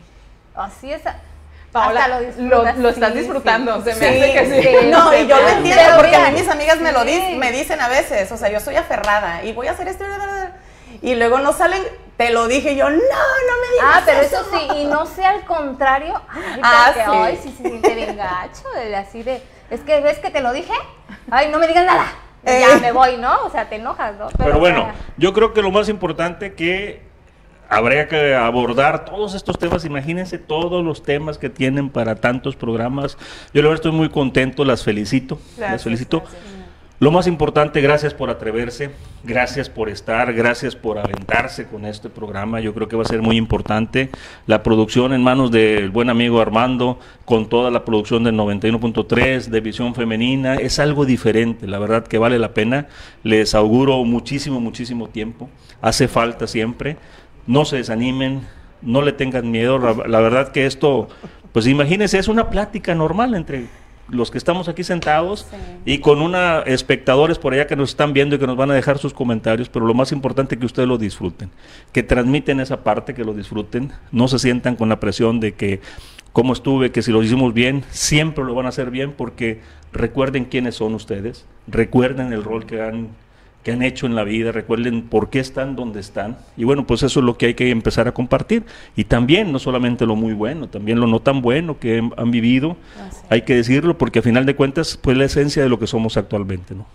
Así es... Paola, lo, lo, lo estás sí, disfrutando, sí, se me sí, hace que sí. sí. No, y yo lo entiendo, porque mira, a mí mis amigas sí. me lo di, me dicen a veces, o sea, yo soy aferrada y voy a hacer esto, y luego no salen, te lo dije, yo, no, no me digas Ah, pero eso, eso sí, y no sea al contrario, ay, ah, sí. Ay, sí, sí, sí, te bien gacho, así de, es que, ¿ves que te lo dije? Ay, no me digas nada, eh. ya me voy, ¿no? O sea, te enojas, ¿no? Pero, pero bueno, para... yo creo que lo más importante que... Habría que abordar todos estos temas, imagínense todos los temas que tienen para tantos programas. Yo la verdad estoy muy contento, las felicito, gracias, las felicito. Gracias. Lo más importante, gracias por atreverse, gracias por estar, gracias por aventarse con este programa. Yo creo que va a ser muy importante. La producción en manos del buen amigo Armando, con toda la producción del noventa y uno punto tres, de Visión Femenina, es algo diferente, la verdad que vale la pena. Les auguro muchísimo, muchísimo tiempo, hace falta siempre. No se desanimen, no le tengan miedo, la, la verdad que esto, pues imagínense, es una plática normal entre los que estamos aquí sentados, sí, y con una espectadores por allá que nos están viendo y que nos van a dejar sus comentarios, pero lo más importante es que ustedes lo disfruten, que transmiten esa parte, que lo disfruten, no se sientan con la presión de que cómo estuve, que si lo hicimos bien, siempre lo van a hacer bien, porque recuerden quiénes son ustedes, recuerden el rol que han que han hecho en la vida, recuerden por qué están donde están, y bueno, pues eso es lo que hay que empezar a compartir, y también no solamente lo muy bueno, también lo no tan bueno que han vivido, así es, hay que decirlo, porque a final de cuentas, pues la esencia de lo que somos actualmente, ¿no?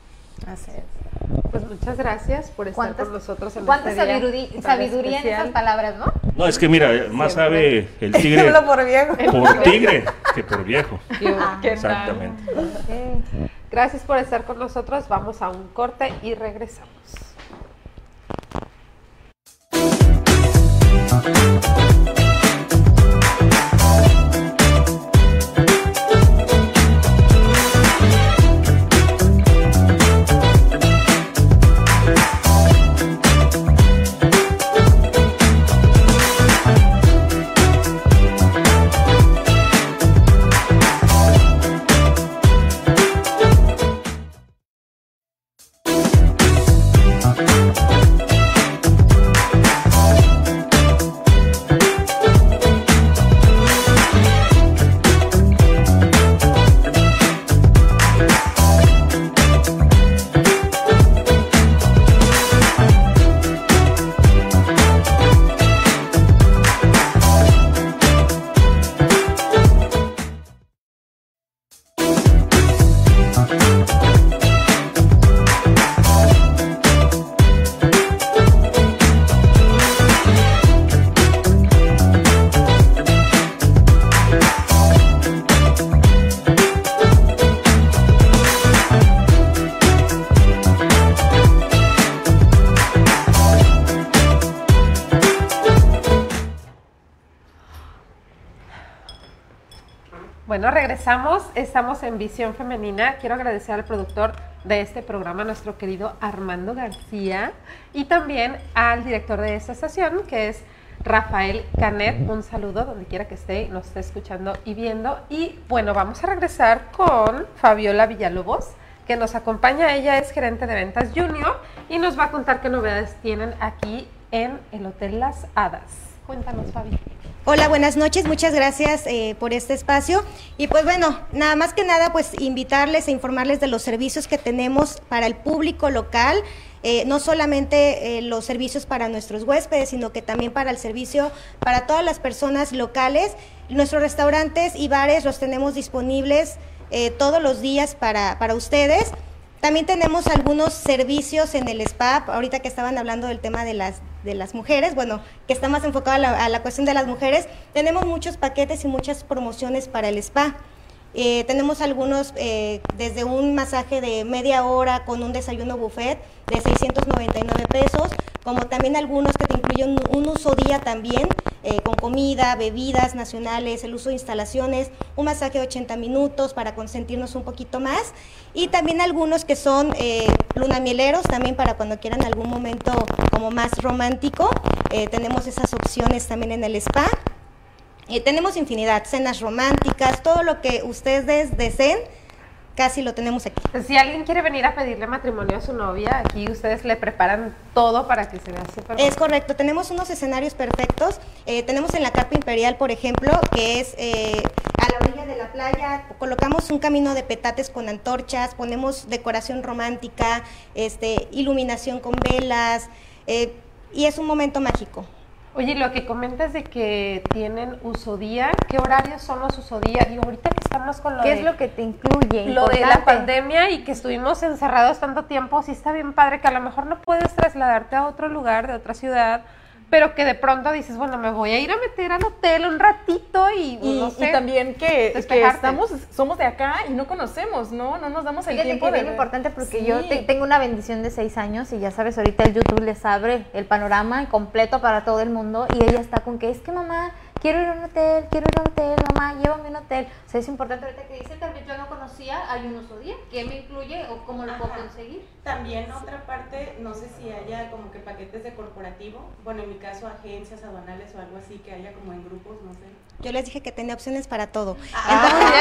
Así es. Pues muchas gracias por estar con nosotros en ¿Cuánta este sabiduría, sabiduría en esas palabras, no? No, es que mira, más siempre sabe el tigre por, viejo. por tigre que por viejo. Exactamente. Okay. Gracias por estar con nosotros. Vamos a un corte y regresamos. Bueno, regresamos, estamos en Visión Femenina. Quiero agradecer al productor de este programa, nuestro querido Armando García, y también al director de esta estación, que es Rafael Canet. Un saludo donde quiera que esté, nos esté escuchando y viendo. Y bueno, vamos a regresar con Fabiola Villalobos, que nos acompaña. Ella es gerente de ventas junior y nos va a contar qué novedades tienen aquí en el Hotel Las Hadas. Cuéntanos, Fabi. Hola, buenas noches, muchas gracias eh, por este espacio. Y pues bueno, nada más que nada, pues invitarles e informarles de los servicios que tenemos para el público local, eh, no solamente eh, los servicios para nuestros huéspedes, sino que también para el servicio para todas las personas locales. Nuestros restaurantes y bares los tenemos disponibles eh, todos los días para, para ustedes. También tenemos algunos servicios en el spa, ahorita que estaban hablando del tema de las, de las mujeres, bueno, que está más enfocado a la, a la cuestión de las mujeres. Tenemos muchos paquetes y muchas promociones para el spa. Eh, tenemos algunos, eh, desde un masaje de media hora con un desayuno buffet de seiscientos noventa y nueve pesos, como también algunos que te incluyen un uso día también, eh, con comida, bebidas nacionales, el uso de instalaciones, un masaje de ochenta minutos para consentirnos un poquito más, y también algunos que son eh, lunamieleros, también para cuando quieran algún momento como más romántico. Eh, tenemos esas opciones también en el spa. Eh, tenemos infinidad, cenas románticas, todo lo que ustedes deseen, casi lo tenemos aquí. Si alguien quiere venir a pedirle matrimonio a su novia, aquí ustedes le preparan todo para que se vea súper bien. Es correcto, tenemos unos escenarios perfectos. Eh, tenemos en la carpa imperial, por ejemplo, que es eh, a la orilla de la playa, colocamos un camino de petates con antorchas, ponemos decoración romántica, este, iluminación con velas, eh, y es un momento mágico. Oye, lo que comentas de que tienen uso día, ¿qué horarios son los uso día? Y ahorita que estamos con lo ¿Qué de... ¿Qué es lo que te incluye? Lo importante. De la pandemia y que estuvimos encerrados tanto tiempo, sí está bien padre que a lo mejor no puedes trasladarte a otro lugar, de otra ciudad, pero que de pronto dices, bueno, me voy a ir a meter al hotel un ratito y, y no sé. Y también que, que estamos, somos de acá y no conocemos, ¿no? No nos damos el Fíjate tiempo que de... Es bien importante porque sí. yo te, tengo una bendición de seis años y ya sabes, ahorita el YouTube les abre el panorama completo para todo el mundo y ella está con que, es que mamá, quiero ir a un hotel, quiero ir a un hotel, mamá, llévame a un hotel. O sea, es importante ahorita que dicen, también yo no conocía, hay un uso día, ¿quién me incluye o cómo lo Ajá. puedo conseguir? También otra parte, no sé si haya como que paquetes de corporativo, bueno, en mi caso agencias aduanales o algo así, que haya como en grupos, no sé. Yo les dije que tenía opciones para todo. Ah,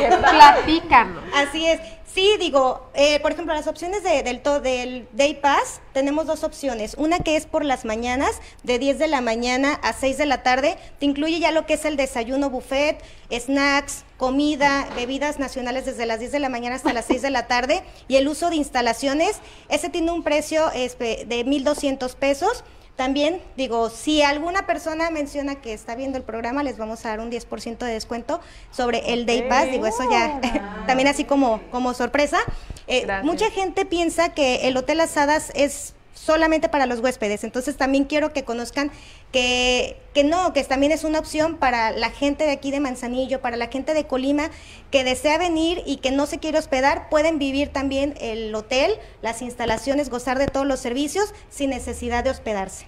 bien, platícanos. Así es. Sí, digo, eh, por ejemplo, las opciones de, del, del Day Pass, tenemos dos opciones. Una que es por las mañanas, de diez de la mañana a seis de la tarde, te incluye ya lo que es el desayuno buffet, snacks, comida, bebidas nacionales desde las diez de la mañana hasta las seis de la tarde, y el uso de instalaciones, ese tiene un precio este, de mil doscientos pesos. También, digo, si alguna persona menciona que está viendo el programa, les vamos a dar un diez por ciento de descuento sobre el Day Pass. Digo, eso ya, también así como, como sorpresa. Eh, mucha gente piensa que el Hotel Las Hadas es solamente para los huéspedes, entonces también quiero que conozcan que, que no, que también es una opción para la gente de aquí de Manzanillo, para la gente de Colima que desea venir y que no se quiere hospedar, pueden vivir también el hotel, las instalaciones, gozar de todos los servicios sin necesidad de hospedarse.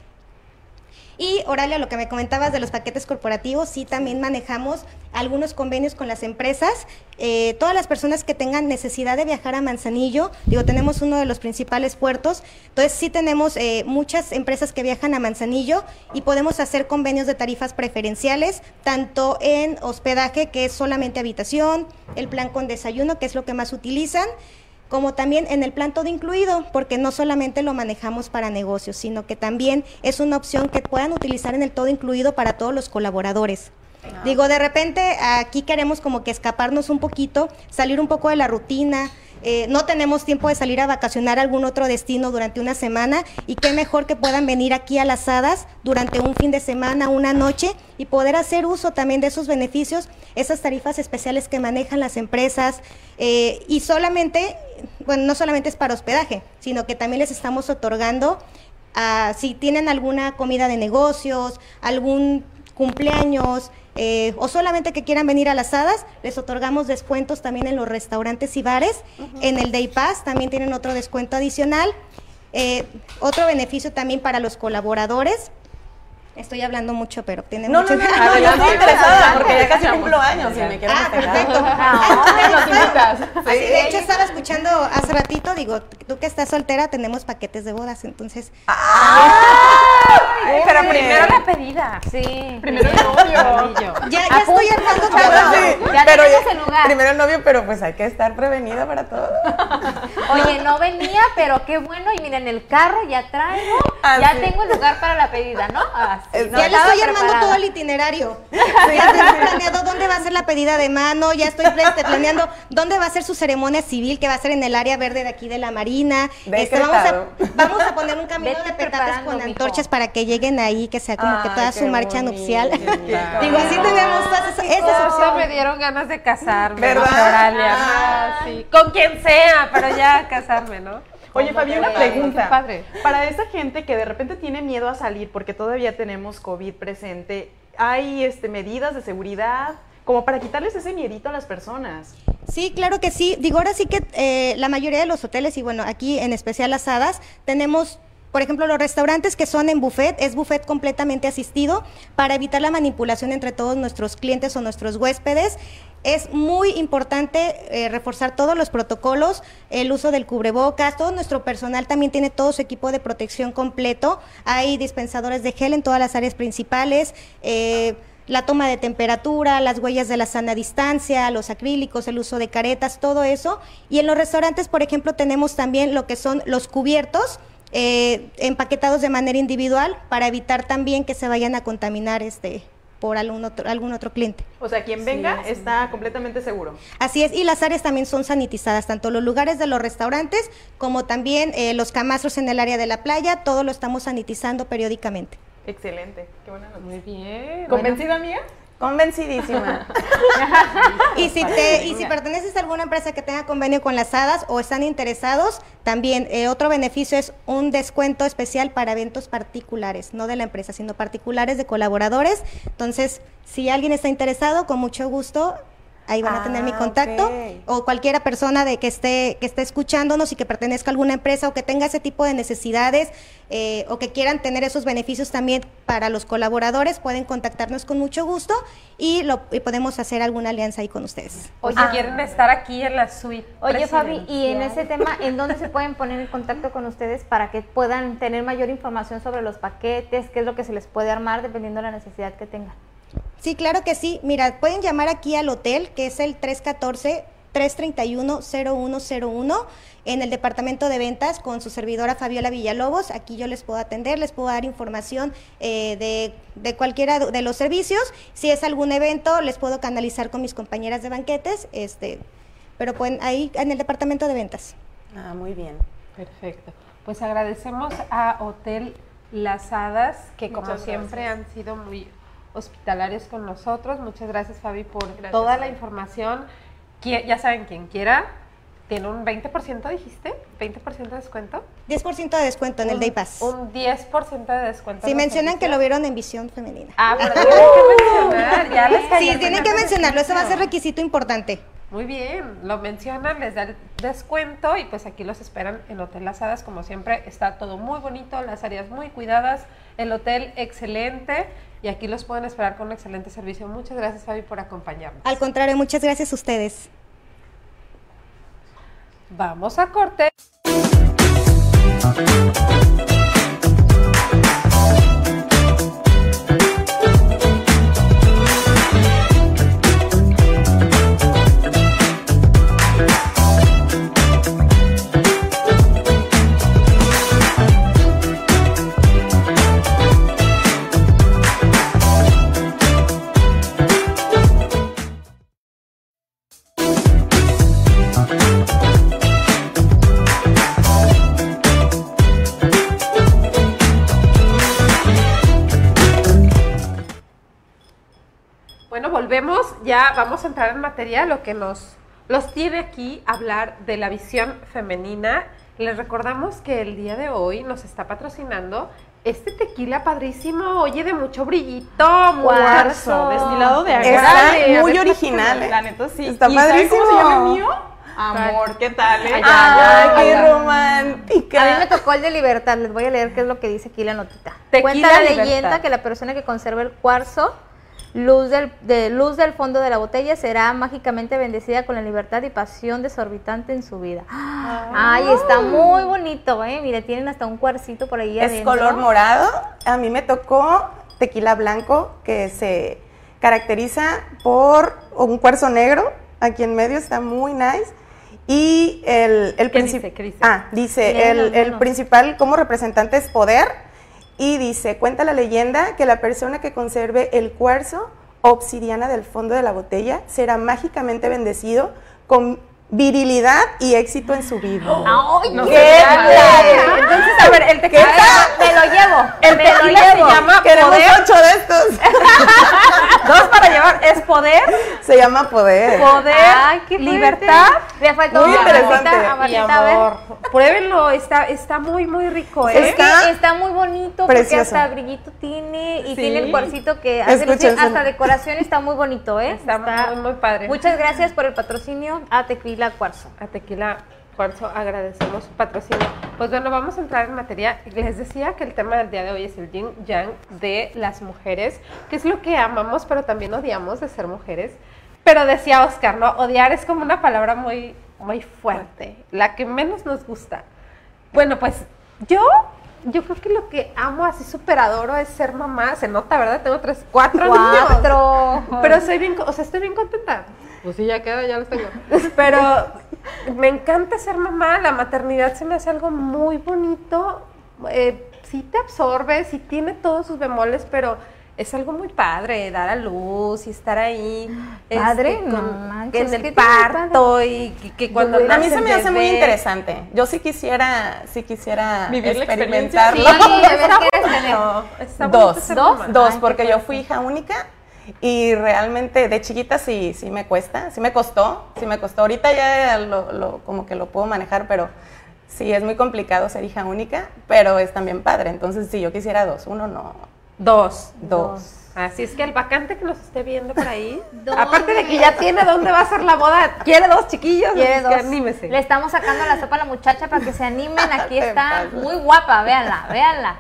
Y Oralia, lo que me comentabas de los paquetes corporativos, sí también manejamos algunos convenios con las empresas. Eh, todas las personas que tengan necesidad de viajar a Manzanillo, digo, tenemos uno de los principales puertos, entonces sí tenemos eh, muchas empresas que viajan a Manzanillo y podemos hacer convenios de tarifas preferenciales, tanto en hospedaje, que es solamente habitación, el plan con desayuno, que es lo que más utilizan, como también en el plan todo incluido, porque no solamente lo manejamos para negocios, sino que también es una opción que puedan utilizar en el todo incluido para todos los colaboradores. Ah. Digo, de repente aquí queremos como que escaparnos un poquito, salir un poco de la rutina, eh, no tenemos tiempo de salir a vacacionar a algún otro destino durante una semana, y qué mejor que puedan venir aquí a Las Hadas durante un fin de semana, una noche, y poder hacer uso también de esos beneficios, esas tarifas especiales que manejan las empresas, eh, y solamente, bueno, no solamente es para hospedaje, sino que también les estamos otorgando, uh, si tienen alguna comida de negocios, algún cumpleaños, eh, o solamente que quieran venir a Las Hadas, les otorgamos descuentos también en los restaurantes y bares. Uh-huh. En el Day Pass también tienen otro descuento adicional, eh, otro beneficio también para los colaboradores. Estoy hablando mucho, pero tiene no, mucho... No, no, no, no, yo estoy interesada porque ya casi cumplo años y me quiero Ah, perfecto. No, no, sí. De hecho, estaba escuchando hace ratito, digo, tú que estás soltera, tenemos paquetes de bodas, entonces... ¡Ah! Ay, pero sí. Primero la pedida. Sí. Primero el novio. Ya, ya estoy armando todo. Ya tenemos el lugar. Primero el novio, pero pues hay que estar prevenida para todo. Oye, no venía, pero qué bueno, y miren, el carro ya traigo, ah, ya sí. tengo el lugar para la pedida, ¿no? Ah, sí, no, ya le estoy armando preparada. Todo el itinerario. Sí, ya tengo planeado dónde va a ser la pedida de mano, ya estoy planeando dónde va a ser su ceremonia civil, que va a ser en el área verde de aquí de la Marina. Este, vamos, a, vamos a poner un camino Vete de petates con antorchas mijo. Para que lleguen ahí, que sea como ah, que toda su marcha bonito, nupcial. Digo, así tenemos todas esas. Me dieron ganas de casarme, ¿verdad? Ah, sí. Con quien sea, pero ya casarme, ¿no? Oye, Fabi, una pregunta. Padre. Para esa gente que de repente tiene miedo a salir porque todavía tenemos COVID presente, ¿hay este, medidas de seguridad como para quitarles ese miedito a las personas? Sí, claro que sí. Digo, ahora sí que eh, la mayoría de los hoteles, y bueno, aquí en especial Las Hadas, tenemos... Por ejemplo, los restaurantes que son en buffet, es buffet completamente asistido para evitar la manipulación entre todos nuestros clientes o nuestros huéspedes. Es muy importante eh, reforzar todos los protocolos, el uso del cubrebocas, todo nuestro personal también tiene todo su equipo de protección completo, hay dispensadores de gel en todas las áreas principales, eh, la toma de temperatura, las huellas de la sana distancia, los acrílicos, el uso de caretas, todo eso. Y en los restaurantes, por ejemplo, tenemos también lo que son los cubiertos, Eh, empaquetados de manera individual para evitar también que se vayan a contaminar este por algún otro, algún otro cliente. O sea, quien venga sí, está sí. completamente seguro. Así es, y las áreas también son sanitizadas, tanto los lugares de los restaurantes como también eh, los camastros en el área de la playa, todo lo estamos sanitizando periódicamente. Excelente, qué buena noticia. Muy bien. ¿Convencida, bueno. amiga? Convencidísima. Y si te, y si perteneces a alguna empresa que tenga convenio con Las Hadas o están interesados, también eh, otro beneficio es un descuento especial para eventos particulares, no de la empresa, sino particulares de colaboradores. Entonces, si alguien está interesado, con mucho gusto, ahí van ah, a tener mi contacto, okay. O cualquiera persona de que esté que esté escuchándonos y que pertenezca a alguna empresa o que tenga ese tipo de necesidades eh, o que quieran tener esos beneficios también para los colaboradores, pueden contactarnos con mucho gusto y, lo, y podemos hacer alguna alianza ahí con ustedes. Oye, ah, quieren estar aquí en la suite. Oye, Fabi, y en ese tema, ¿en dónde se pueden poner en contacto con ustedes para que puedan tener mayor información sobre los paquetes, qué es lo que se les puede armar dependiendo de la necesidad que tengan? Sí, claro que sí. Mira, pueden llamar aquí al hotel, que es el tres uno cuatro, tres tres uno, cero uno cero uno, en el departamento de ventas con su servidora Fabiola Villalobos. Aquí yo les puedo atender, les puedo dar información eh, de, de cualquiera de los servicios. Si es algún evento, les puedo canalizar con mis compañeras de banquetes, este, pero pueden ahí en el departamento de ventas. Ah, muy bien. Perfecto. Pues agradecemos a Hotel Las Hadas, que como Muchas siempre gracias. han sido muy... hospitalarios con nosotros. Muchas gracias, Fabi, por gracias, toda Fabi. la información. Qui- ya saben, quien quiera tiene un veinte por ciento, dijiste, veinte por ciento de descuento. diez por ciento de descuento en un, el Day Pass. Un diez por ciento de descuento. Si mencionan servicios. que lo vieron en Visión Femenina. Ah, pero tienen que mencionar. Ya les sí, tienen que mencionarlo, eso va a ser requisito importante. Muy bien, lo mencionan, les da el descuento y pues aquí los esperan en Hotel Las Hadas. Como siempre, está todo muy bonito, las áreas muy cuidadas, el hotel excelente y aquí los pueden esperar con un excelente servicio. Muchas gracias, Fabi, por acompañarnos. Al contrario, muchas gracias a ustedes. Vamos a corte. Volvemos, ya vamos a entrar en materia, lo que nos los tiene aquí hablar de la visión femenina. Les recordamos que el día de hoy nos está patrocinando este tequila padrísimo, oye, de mucho brillito, cuarzo, destilado de agave. Está muy original, eh. La neta sí. Está padrísimo. ¿Cómo se llama el mío? Amor, ¿qué tal? Eh? Ay, ah, ay, qué romántica. A mí me tocó el de libertad, les voy a leer qué es lo que dice aquí la notita. Tequila Cuenta la libertad. leyenda que la persona que conserva el cuarzo Luz del, de, luz del fondo de la botella será mágicamente bendecida con la libertad y pasión desorbitante en su vida. Ay, Ay está muy bonito, ¿eh? Mira, tienen hasta un cuarcito por ahí adentro. Es color morado. A mí me tocó tequila blanco, que se caracteriza por un cuarzo negro. Aquí en medio está muy nice. Y el, el principal... Ah, dice, Bien, el, el principal como representante es poder. Y dice, cuenta la leyenda que la persona que conserve el cuarzo obsidiana del fondo de la botella será mágicamente bendecido con virilidad y éxito en su vida. Oh, ¡Ay, no qué tal! Entonces, a ver, el tequila me lo llevo. El me tequila lo llevo. se llama Queremos poder. ocho de estos. Dos para llevar. ¿Es poder? Se llama poder. Poder, Ay, qué libertad. Le faltó muy interesante. Amarita, y amor. Pruébenlo, está, está muy, muy rico. ¿eh? Está, está muy bonito precioso. porque hasta brillito tiene y sí. tiene el cuarcito que hace lucir, hasta decoración está muy bonito. ¿eh? Está, está muy, muy padre. Muchas gracias por el patrocinio a Tequila Cuarzo. A Tequila Cuarzo agradecemos su patrocinio. Pues bueno, vamos a entrar en materia. Les decía que el tema del día de hoy es el yin yang de las mujeres, que es lo que amamos, pero también odiamos de ser mujeres. Pero decía Oscar, ¿no? Odiar es como una palabra muy, muy fuerte, la que menos nos gusta. Bueno, pues yo, yo creo que lo que amo así súper adoro es ser mamá. Se nota, ¿verdad? Tengo tres, cuatro, cuatro. niños. Pero soy bien, o sea, estoy bien contenta. Pues sí, ya queda, ya los tengo. Pero me encanta ser mamá, la maternidad se me hace algo muy bonito. Eh, sí te absorbe, sí tiene todos sus bemoles, pero es algo muy padre, dar a luz y estar ahí. Padre, este, con, no, que en el parto y que, que cuando nace. A mí se me hace muy interesante. Yo sí quisiera, sí quisiera vivir experimentarlo. La experiencia. Sí, sí, está bonito, está bonito. Dos, dos, dos, porque yo fui hija única. Y realmente de chiquita sí, sí me cuesta, sí me costó, sí me costó. Ahorita ya lo, lo, como que lo puedo manejar, pero sí es muy complicado ser hija única, pero es también padre. Entonces, si yo quisiera dos, uno no. Dos. Dos. dos. Así es que el vacante que los esté viendo por ahí, aparte de que ya tiene dónde va a ser la boda, quiere dos chiquillos, quiere dos. Que anímese. Le estamos sacando la sopa a la muchacha para que se animen, aquí está muy guapa, véanla, véanla.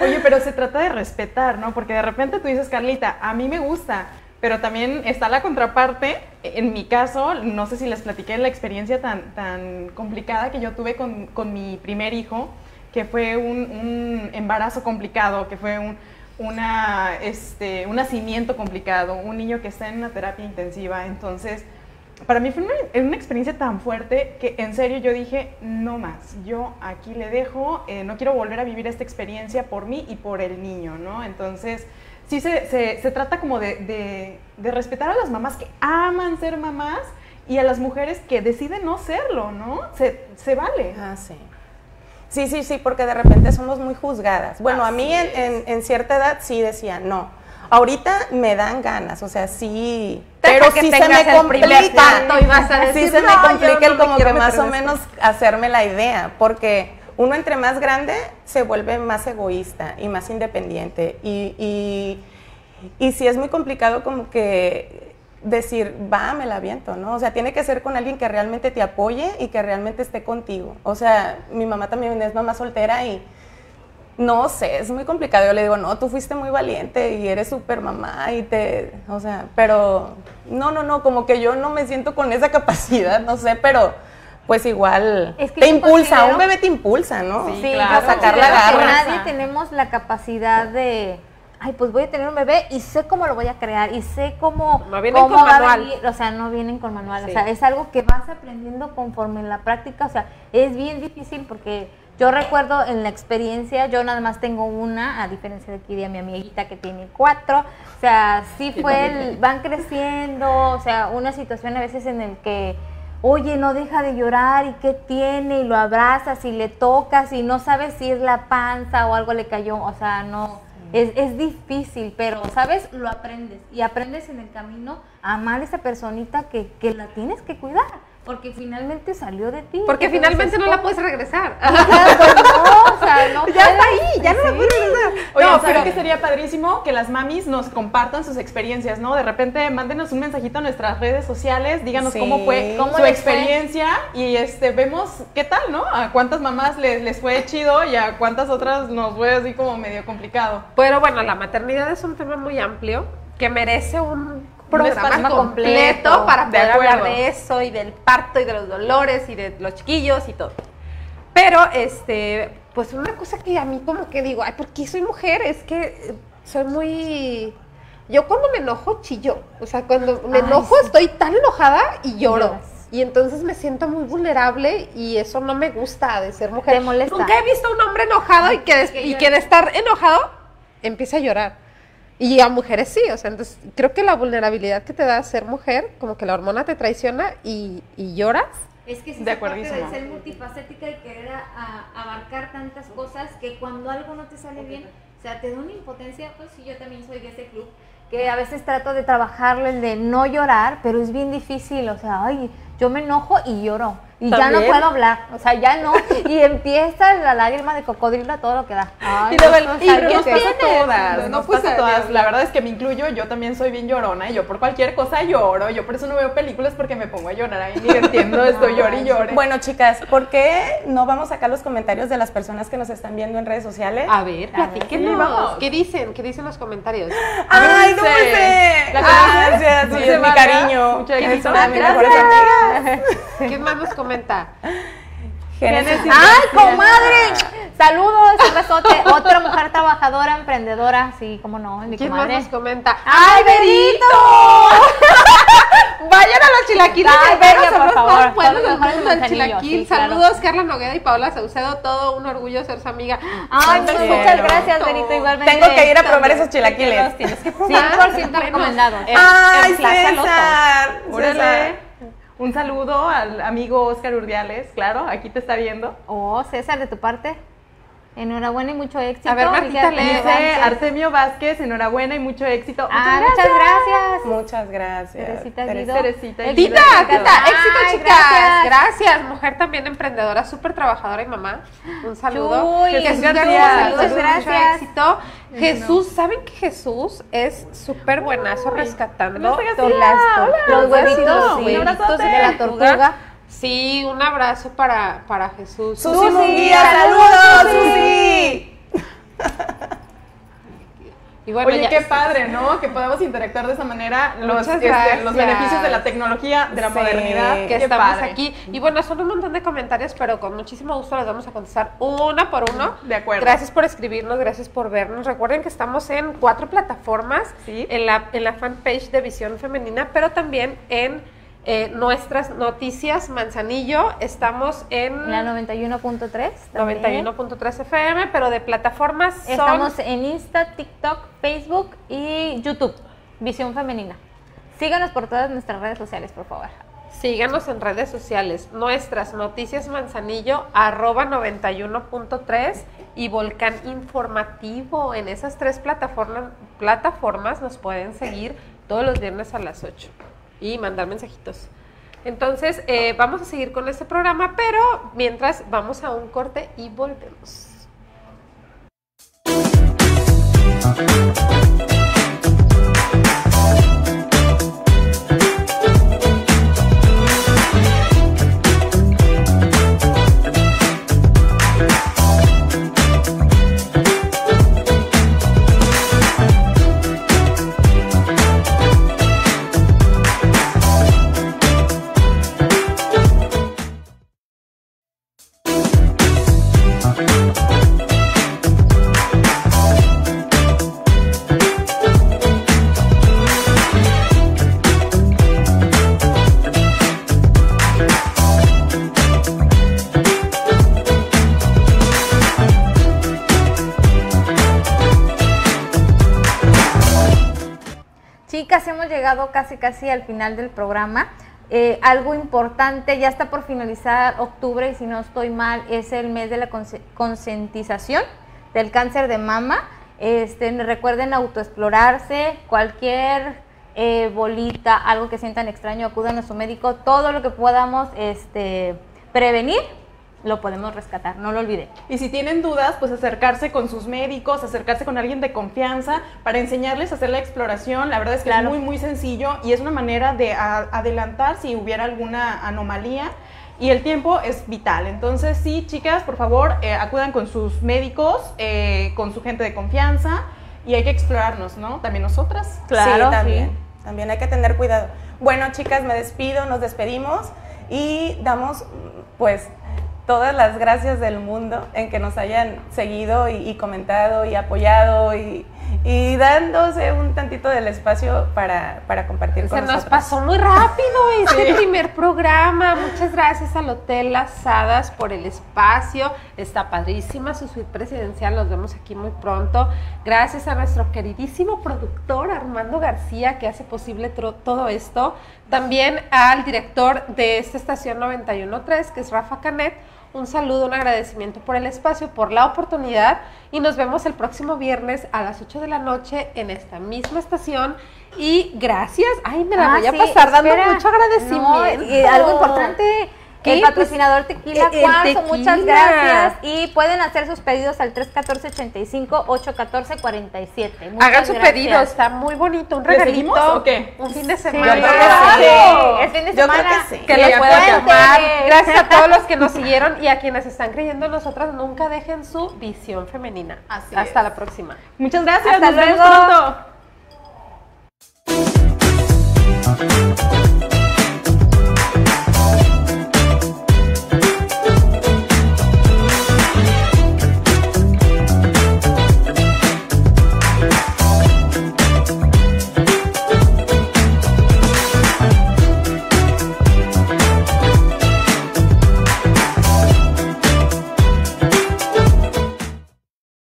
Oye, pero se trata de respetar, ¿no? Porque de repente tú dices, Carlita, a mí me gusta, pero también está la contraparte. En mi caso, no sé si les platiqué la experiencia tan, tan complicada que yo tuve con, con mi primer hijo, que fue un, un embarazo complicado, que fue un... Una, este, un nacimiento complicado, un niño que está en una terapia intensiva. Entonces, para mí fue una, una experiencia tan fuerte que en serio yo dije, no más, yo aquí le dejo, eh, no quiero volver a vivir esta experiencia por mí y por el niño, ¿no? Entonces, sí se, se, se trata como de, de, de respetar a las mamás que aman ser mamás y a las mujeres que deciden no serlo, ¿no? Se, se vale. Ah, sí. Sí, sí, sí, porque de repente somos muy juzgadas. Bueno, así a mí en, en, en cierta edad sí decía no. Ahorita me dan ganas, o sea, sí. Pero sí se me complica. Sí se me complica el como que más o menos hacerme la idea, porque uno entre más grande se vuelve más egoísta y más independiente. Y, y, y sí es muy complicado como que decir, va, me la aviento, ¿no? O sea, tiene que ser con alguien que realmente te apoye y que realmente esté contigo. O sea, mi mamá también es mamá soltera y no sé, es muy complicado. Yo le digo, no, tú fuiste muy valiente y eres súper mamá y te... O sea, pero no, no, no, como que yo no me siento con esa capacidad, no sé, pero... Pues igual, es que te impulsa, un bebé te impulsa, ¿no? Sí, sí, claro, a sacar la garra. Nadie tenemos la capacidad de... ay, pues voy a tener un bebé y sé cómo lo voy a crear y sé cómo, no vienen cómo con va manual. A venir, o sea, no vienen con manual, sí. O sea, es algo que vas aprendiendo conforme en la práctica, o sea, es bien difícil porque yo recuerdo en la experiencia, yo nada más tengo una, a diferencia de aquí de mi amiguita que tiene cuatro, o sea, sí fue, el, van creciendo, o sea, una situación a veces en el que, oye, no deja de llorar, ¿y qué tiene? Y lo abrazas y le tocas y no sabes si es la panza o algo le cayó, o sea, no... Es, es difícil, pero, ¿sabes? Lo aprendes. Y aprendes en el camino a amar a esa personita que, que la tienes que cuidar. Porque finalmente salió de ti. Porque finalmente no la puedes regresar. Exacto, no, o sea, no. Ya puedes, está ahí, ya no sí. la puedes regresar. Oye, no, creo que sería padrísimo que las mamis nos compartan sus experiencias, ¿no? De repente, mándenos un mensajito a nuestras redes sociales, díganos sí. cómo fue ¿Cómo su experiencia fue? Y este vemos qué tal, ¿no? A cuántas mamás les, les fue chido y a cuántas otras nos fue así como medio complicado. Pero bueno, la maternidad es un tema muy amplio que merece un... programa completo, completo para poder de hablar de eso y del parto y de los dolores y de los chiquillos y todo. Pero, este, pues una cosa que a mí como que digo, ay, ¿por qué soy mujer? Es que soy muy... Yo cuando me enojo, chillo. O sea, cuando me ay, enojo sí. estoy tan enojada y lloro. Lloras. Y entonces me siento muy vulnerable y eso no me gusta de ser mujer. Te molesta. Nunca he visto a un hombre enojado y que, que y que de estar enojado empieza a llorar. Y a mujeres sí, o sea, entonces creo que la vulnerabilidad que te da ser mujer, como que la hormona te traiciona y, y lloras. Es que sí, de parte de ser multifacética y querer a, a abarcar tantas cosas que cuando algo no te sale bien, o sea, te da una impotencia, pues sí, yo también soy de ese club, que a veces trato de trabajarlo, el de no llorar, pero es bien difícil, o sea, ay, yo me enojo y lloro. Y ¿también? Ya no puedo hablar, o sea, ya no. Y empieza la lágrima de cocodrilo a todo lo que da. Ay, y no, no, y no nos pasa todas, no, nos pues pasa todas. La verdad es que me incluyo, yo también soy bien llorona y yo por cualquier cosa lloro. Yo por eso no veo películas porque me pongo a llorar ahí divirtiendo, estoy no, llorando y llorando. Bueno, chicas, ¿por qué no vamos a sacar los comentarios de las personas que nos están viendo en redes sociales? A ver, platíquenos. ¿Qué dicen? ¿Qué dicen los comentarios? ¡Ay, no sé! La confianza, sí, es mi cariño. Muchas gracias. ¿Qué más nos comenta? Génesis. ¡Ay, comadre! Saludos, un besote. Otra mujer trabajadora, emprendedora. Sí, cómo no, mi ¿quién comadre? Más nos comenta? ¡Ay, Berito! Vayan a los chilaquiles. ¡Ay, Berito, por favor! Buenos chilaquil. Saludos, sí, claro. Carla Nogueda y Paola Saucedo. Todo un orgullo ser su amiga. ¡Ay, muchas quiero. Gracias, Berito! Igualmente. Tengo que ir a probar esos chilaquiles. Tienes que probar. cien por ciento recomendados. ¡Ay, César! ¡César! Un saludo al amigo Oscar Urdiales, claro, aquí te está viendo. Oh, César, de tu parte. Enhorabuena y mucho éxito. A ver, Martita, le dice Artemio Vázquez, enhorabuena y mucho éxito. Muchas, ah, gracias. muchas gracias. Muchas gracias. Teresita, Tita, Tita, éxito, ay, chicas. Gracias. gracias. Mujer también emprendedora, súper trabajadora y mamá. Un saludo. Uy, Jesús, gracias. Saludos, gracias. Mucho éxito. No, Jesús, ¿saben que Jesús es súper buenazo rescatando no las, hola, los huevitos, sí, huevitos de la tortuga? Sí, un abrazo para, para Jesús. Susi, Susi Munguía, saludos, Susi. Y bueno, oye, ya, qué padre, ¿no? Que podamos interactuar de esa manera, los, este, los beneficios de la tecnología, de la, sí, modernidad. Que qué estamos padre. aquí. Y bueno, son un montón de comentarios, pero con muchísimo gusto les vamos a contestar una por uno. De acuerdo. Gracias por escribirnos, gracias por vernos. Recuerden que estamos en cuatro plataformas, ¿sí? en, la, en la fanpage de Visión Femenina, pero también en... Eh, nuestras noticias Manzanillo, estamos en la noventa y uno punto tres noventa y uno punto tres F M, pero de plataformas son... Estamos en Insta, TikTok, Facebook y YouTube, Visión Femenina. Síganos por todas nuestras redes sociales, por favor. Síganos en redes sociales, nuestras noticias Manzanillo, arroba noventa y uno punto tres y Volcán Informativo. En esas tres plataformas, plataformas nos pueden seguir todos los viernes a las ocho. Y mandar mensajitos. Entonces, eh, vamos a seguir con este programa, pero mientras vamos a un corte y volvemos. Hemos llegado casi casi al final del programa. Eh, algo importante, ya está por finalizar octubre y si no estoy mal es el mes de la concientización del cáncer de mama. Este, recuerden autoexplorarse, cualquier eh, bolita, algo que sientan extraño, acudan a su médico. Todo lo que podamos este, prevenir lo podemos rescatar, no lo olviden. Y si tienen dudas, pues acercarse con sus médicos, acercarse con alguien de confianza para enseñarles a hacer la exploración. La verdad es que claro. es muy, muy sencillo y es una manera de a, adelantar si hubiera alguna anomalía. Y el tiempo es vital. Entonces, sí, chicas, por favor, eh, acudan con sus médicos, eh, con su gente de confianza y hay que explorarnos, ¿no? También nosotras. Claro, sí, también. Sí. También hay que tener cuidado. Bueno, chicas, me despido, nos despedimos y damos, pues... todas las gracias del mundo en que nos hayan seguido y, y comentado y apoyado y, y dándose un tantito del espacio para, para compartir con nosotros. Se nos pasó muy rápido este sí. primer programa. Muchas gracias al Hotel Las Hadas por el espacio. Está padrísima su suite presidencial. Nos vemos aquí muy pronto. Gracias a nuestro queridísimo productor Armando García que hace posible todo esto. También al director de esta estación noventa y uno punto tres que es Rafa Canet. Un saludo, un agradecimiento por el espacio, por la oportunidad y nos vemos el próximo viernes a las ocho de la noche en esta misma estación y gracias, ay me la ah, voy a sí, pasar espera. dando mucho agradecimiento. No, y algo importante, ¿Qué? el patrocinador pues, Tequila Cuarzo, muchas gracias y pueden hacer sus pedidos al tres uno cuatro, ocho cinco, ocho uno cuatro, cuatro siete. Hagan sus pedidos, está muy bonito, un regalito. ¿O qué? Un fin de semana. Sí. El fin de semana que, sí. que lo puedan tomar. Gracias a todos los que nos siguieron y a quienes están creyendo en nosotras, nunca dejen su visión femenina. Así Hasta es. la próxima. Muchas gracias. Hasta nos luego. Vemos pronto.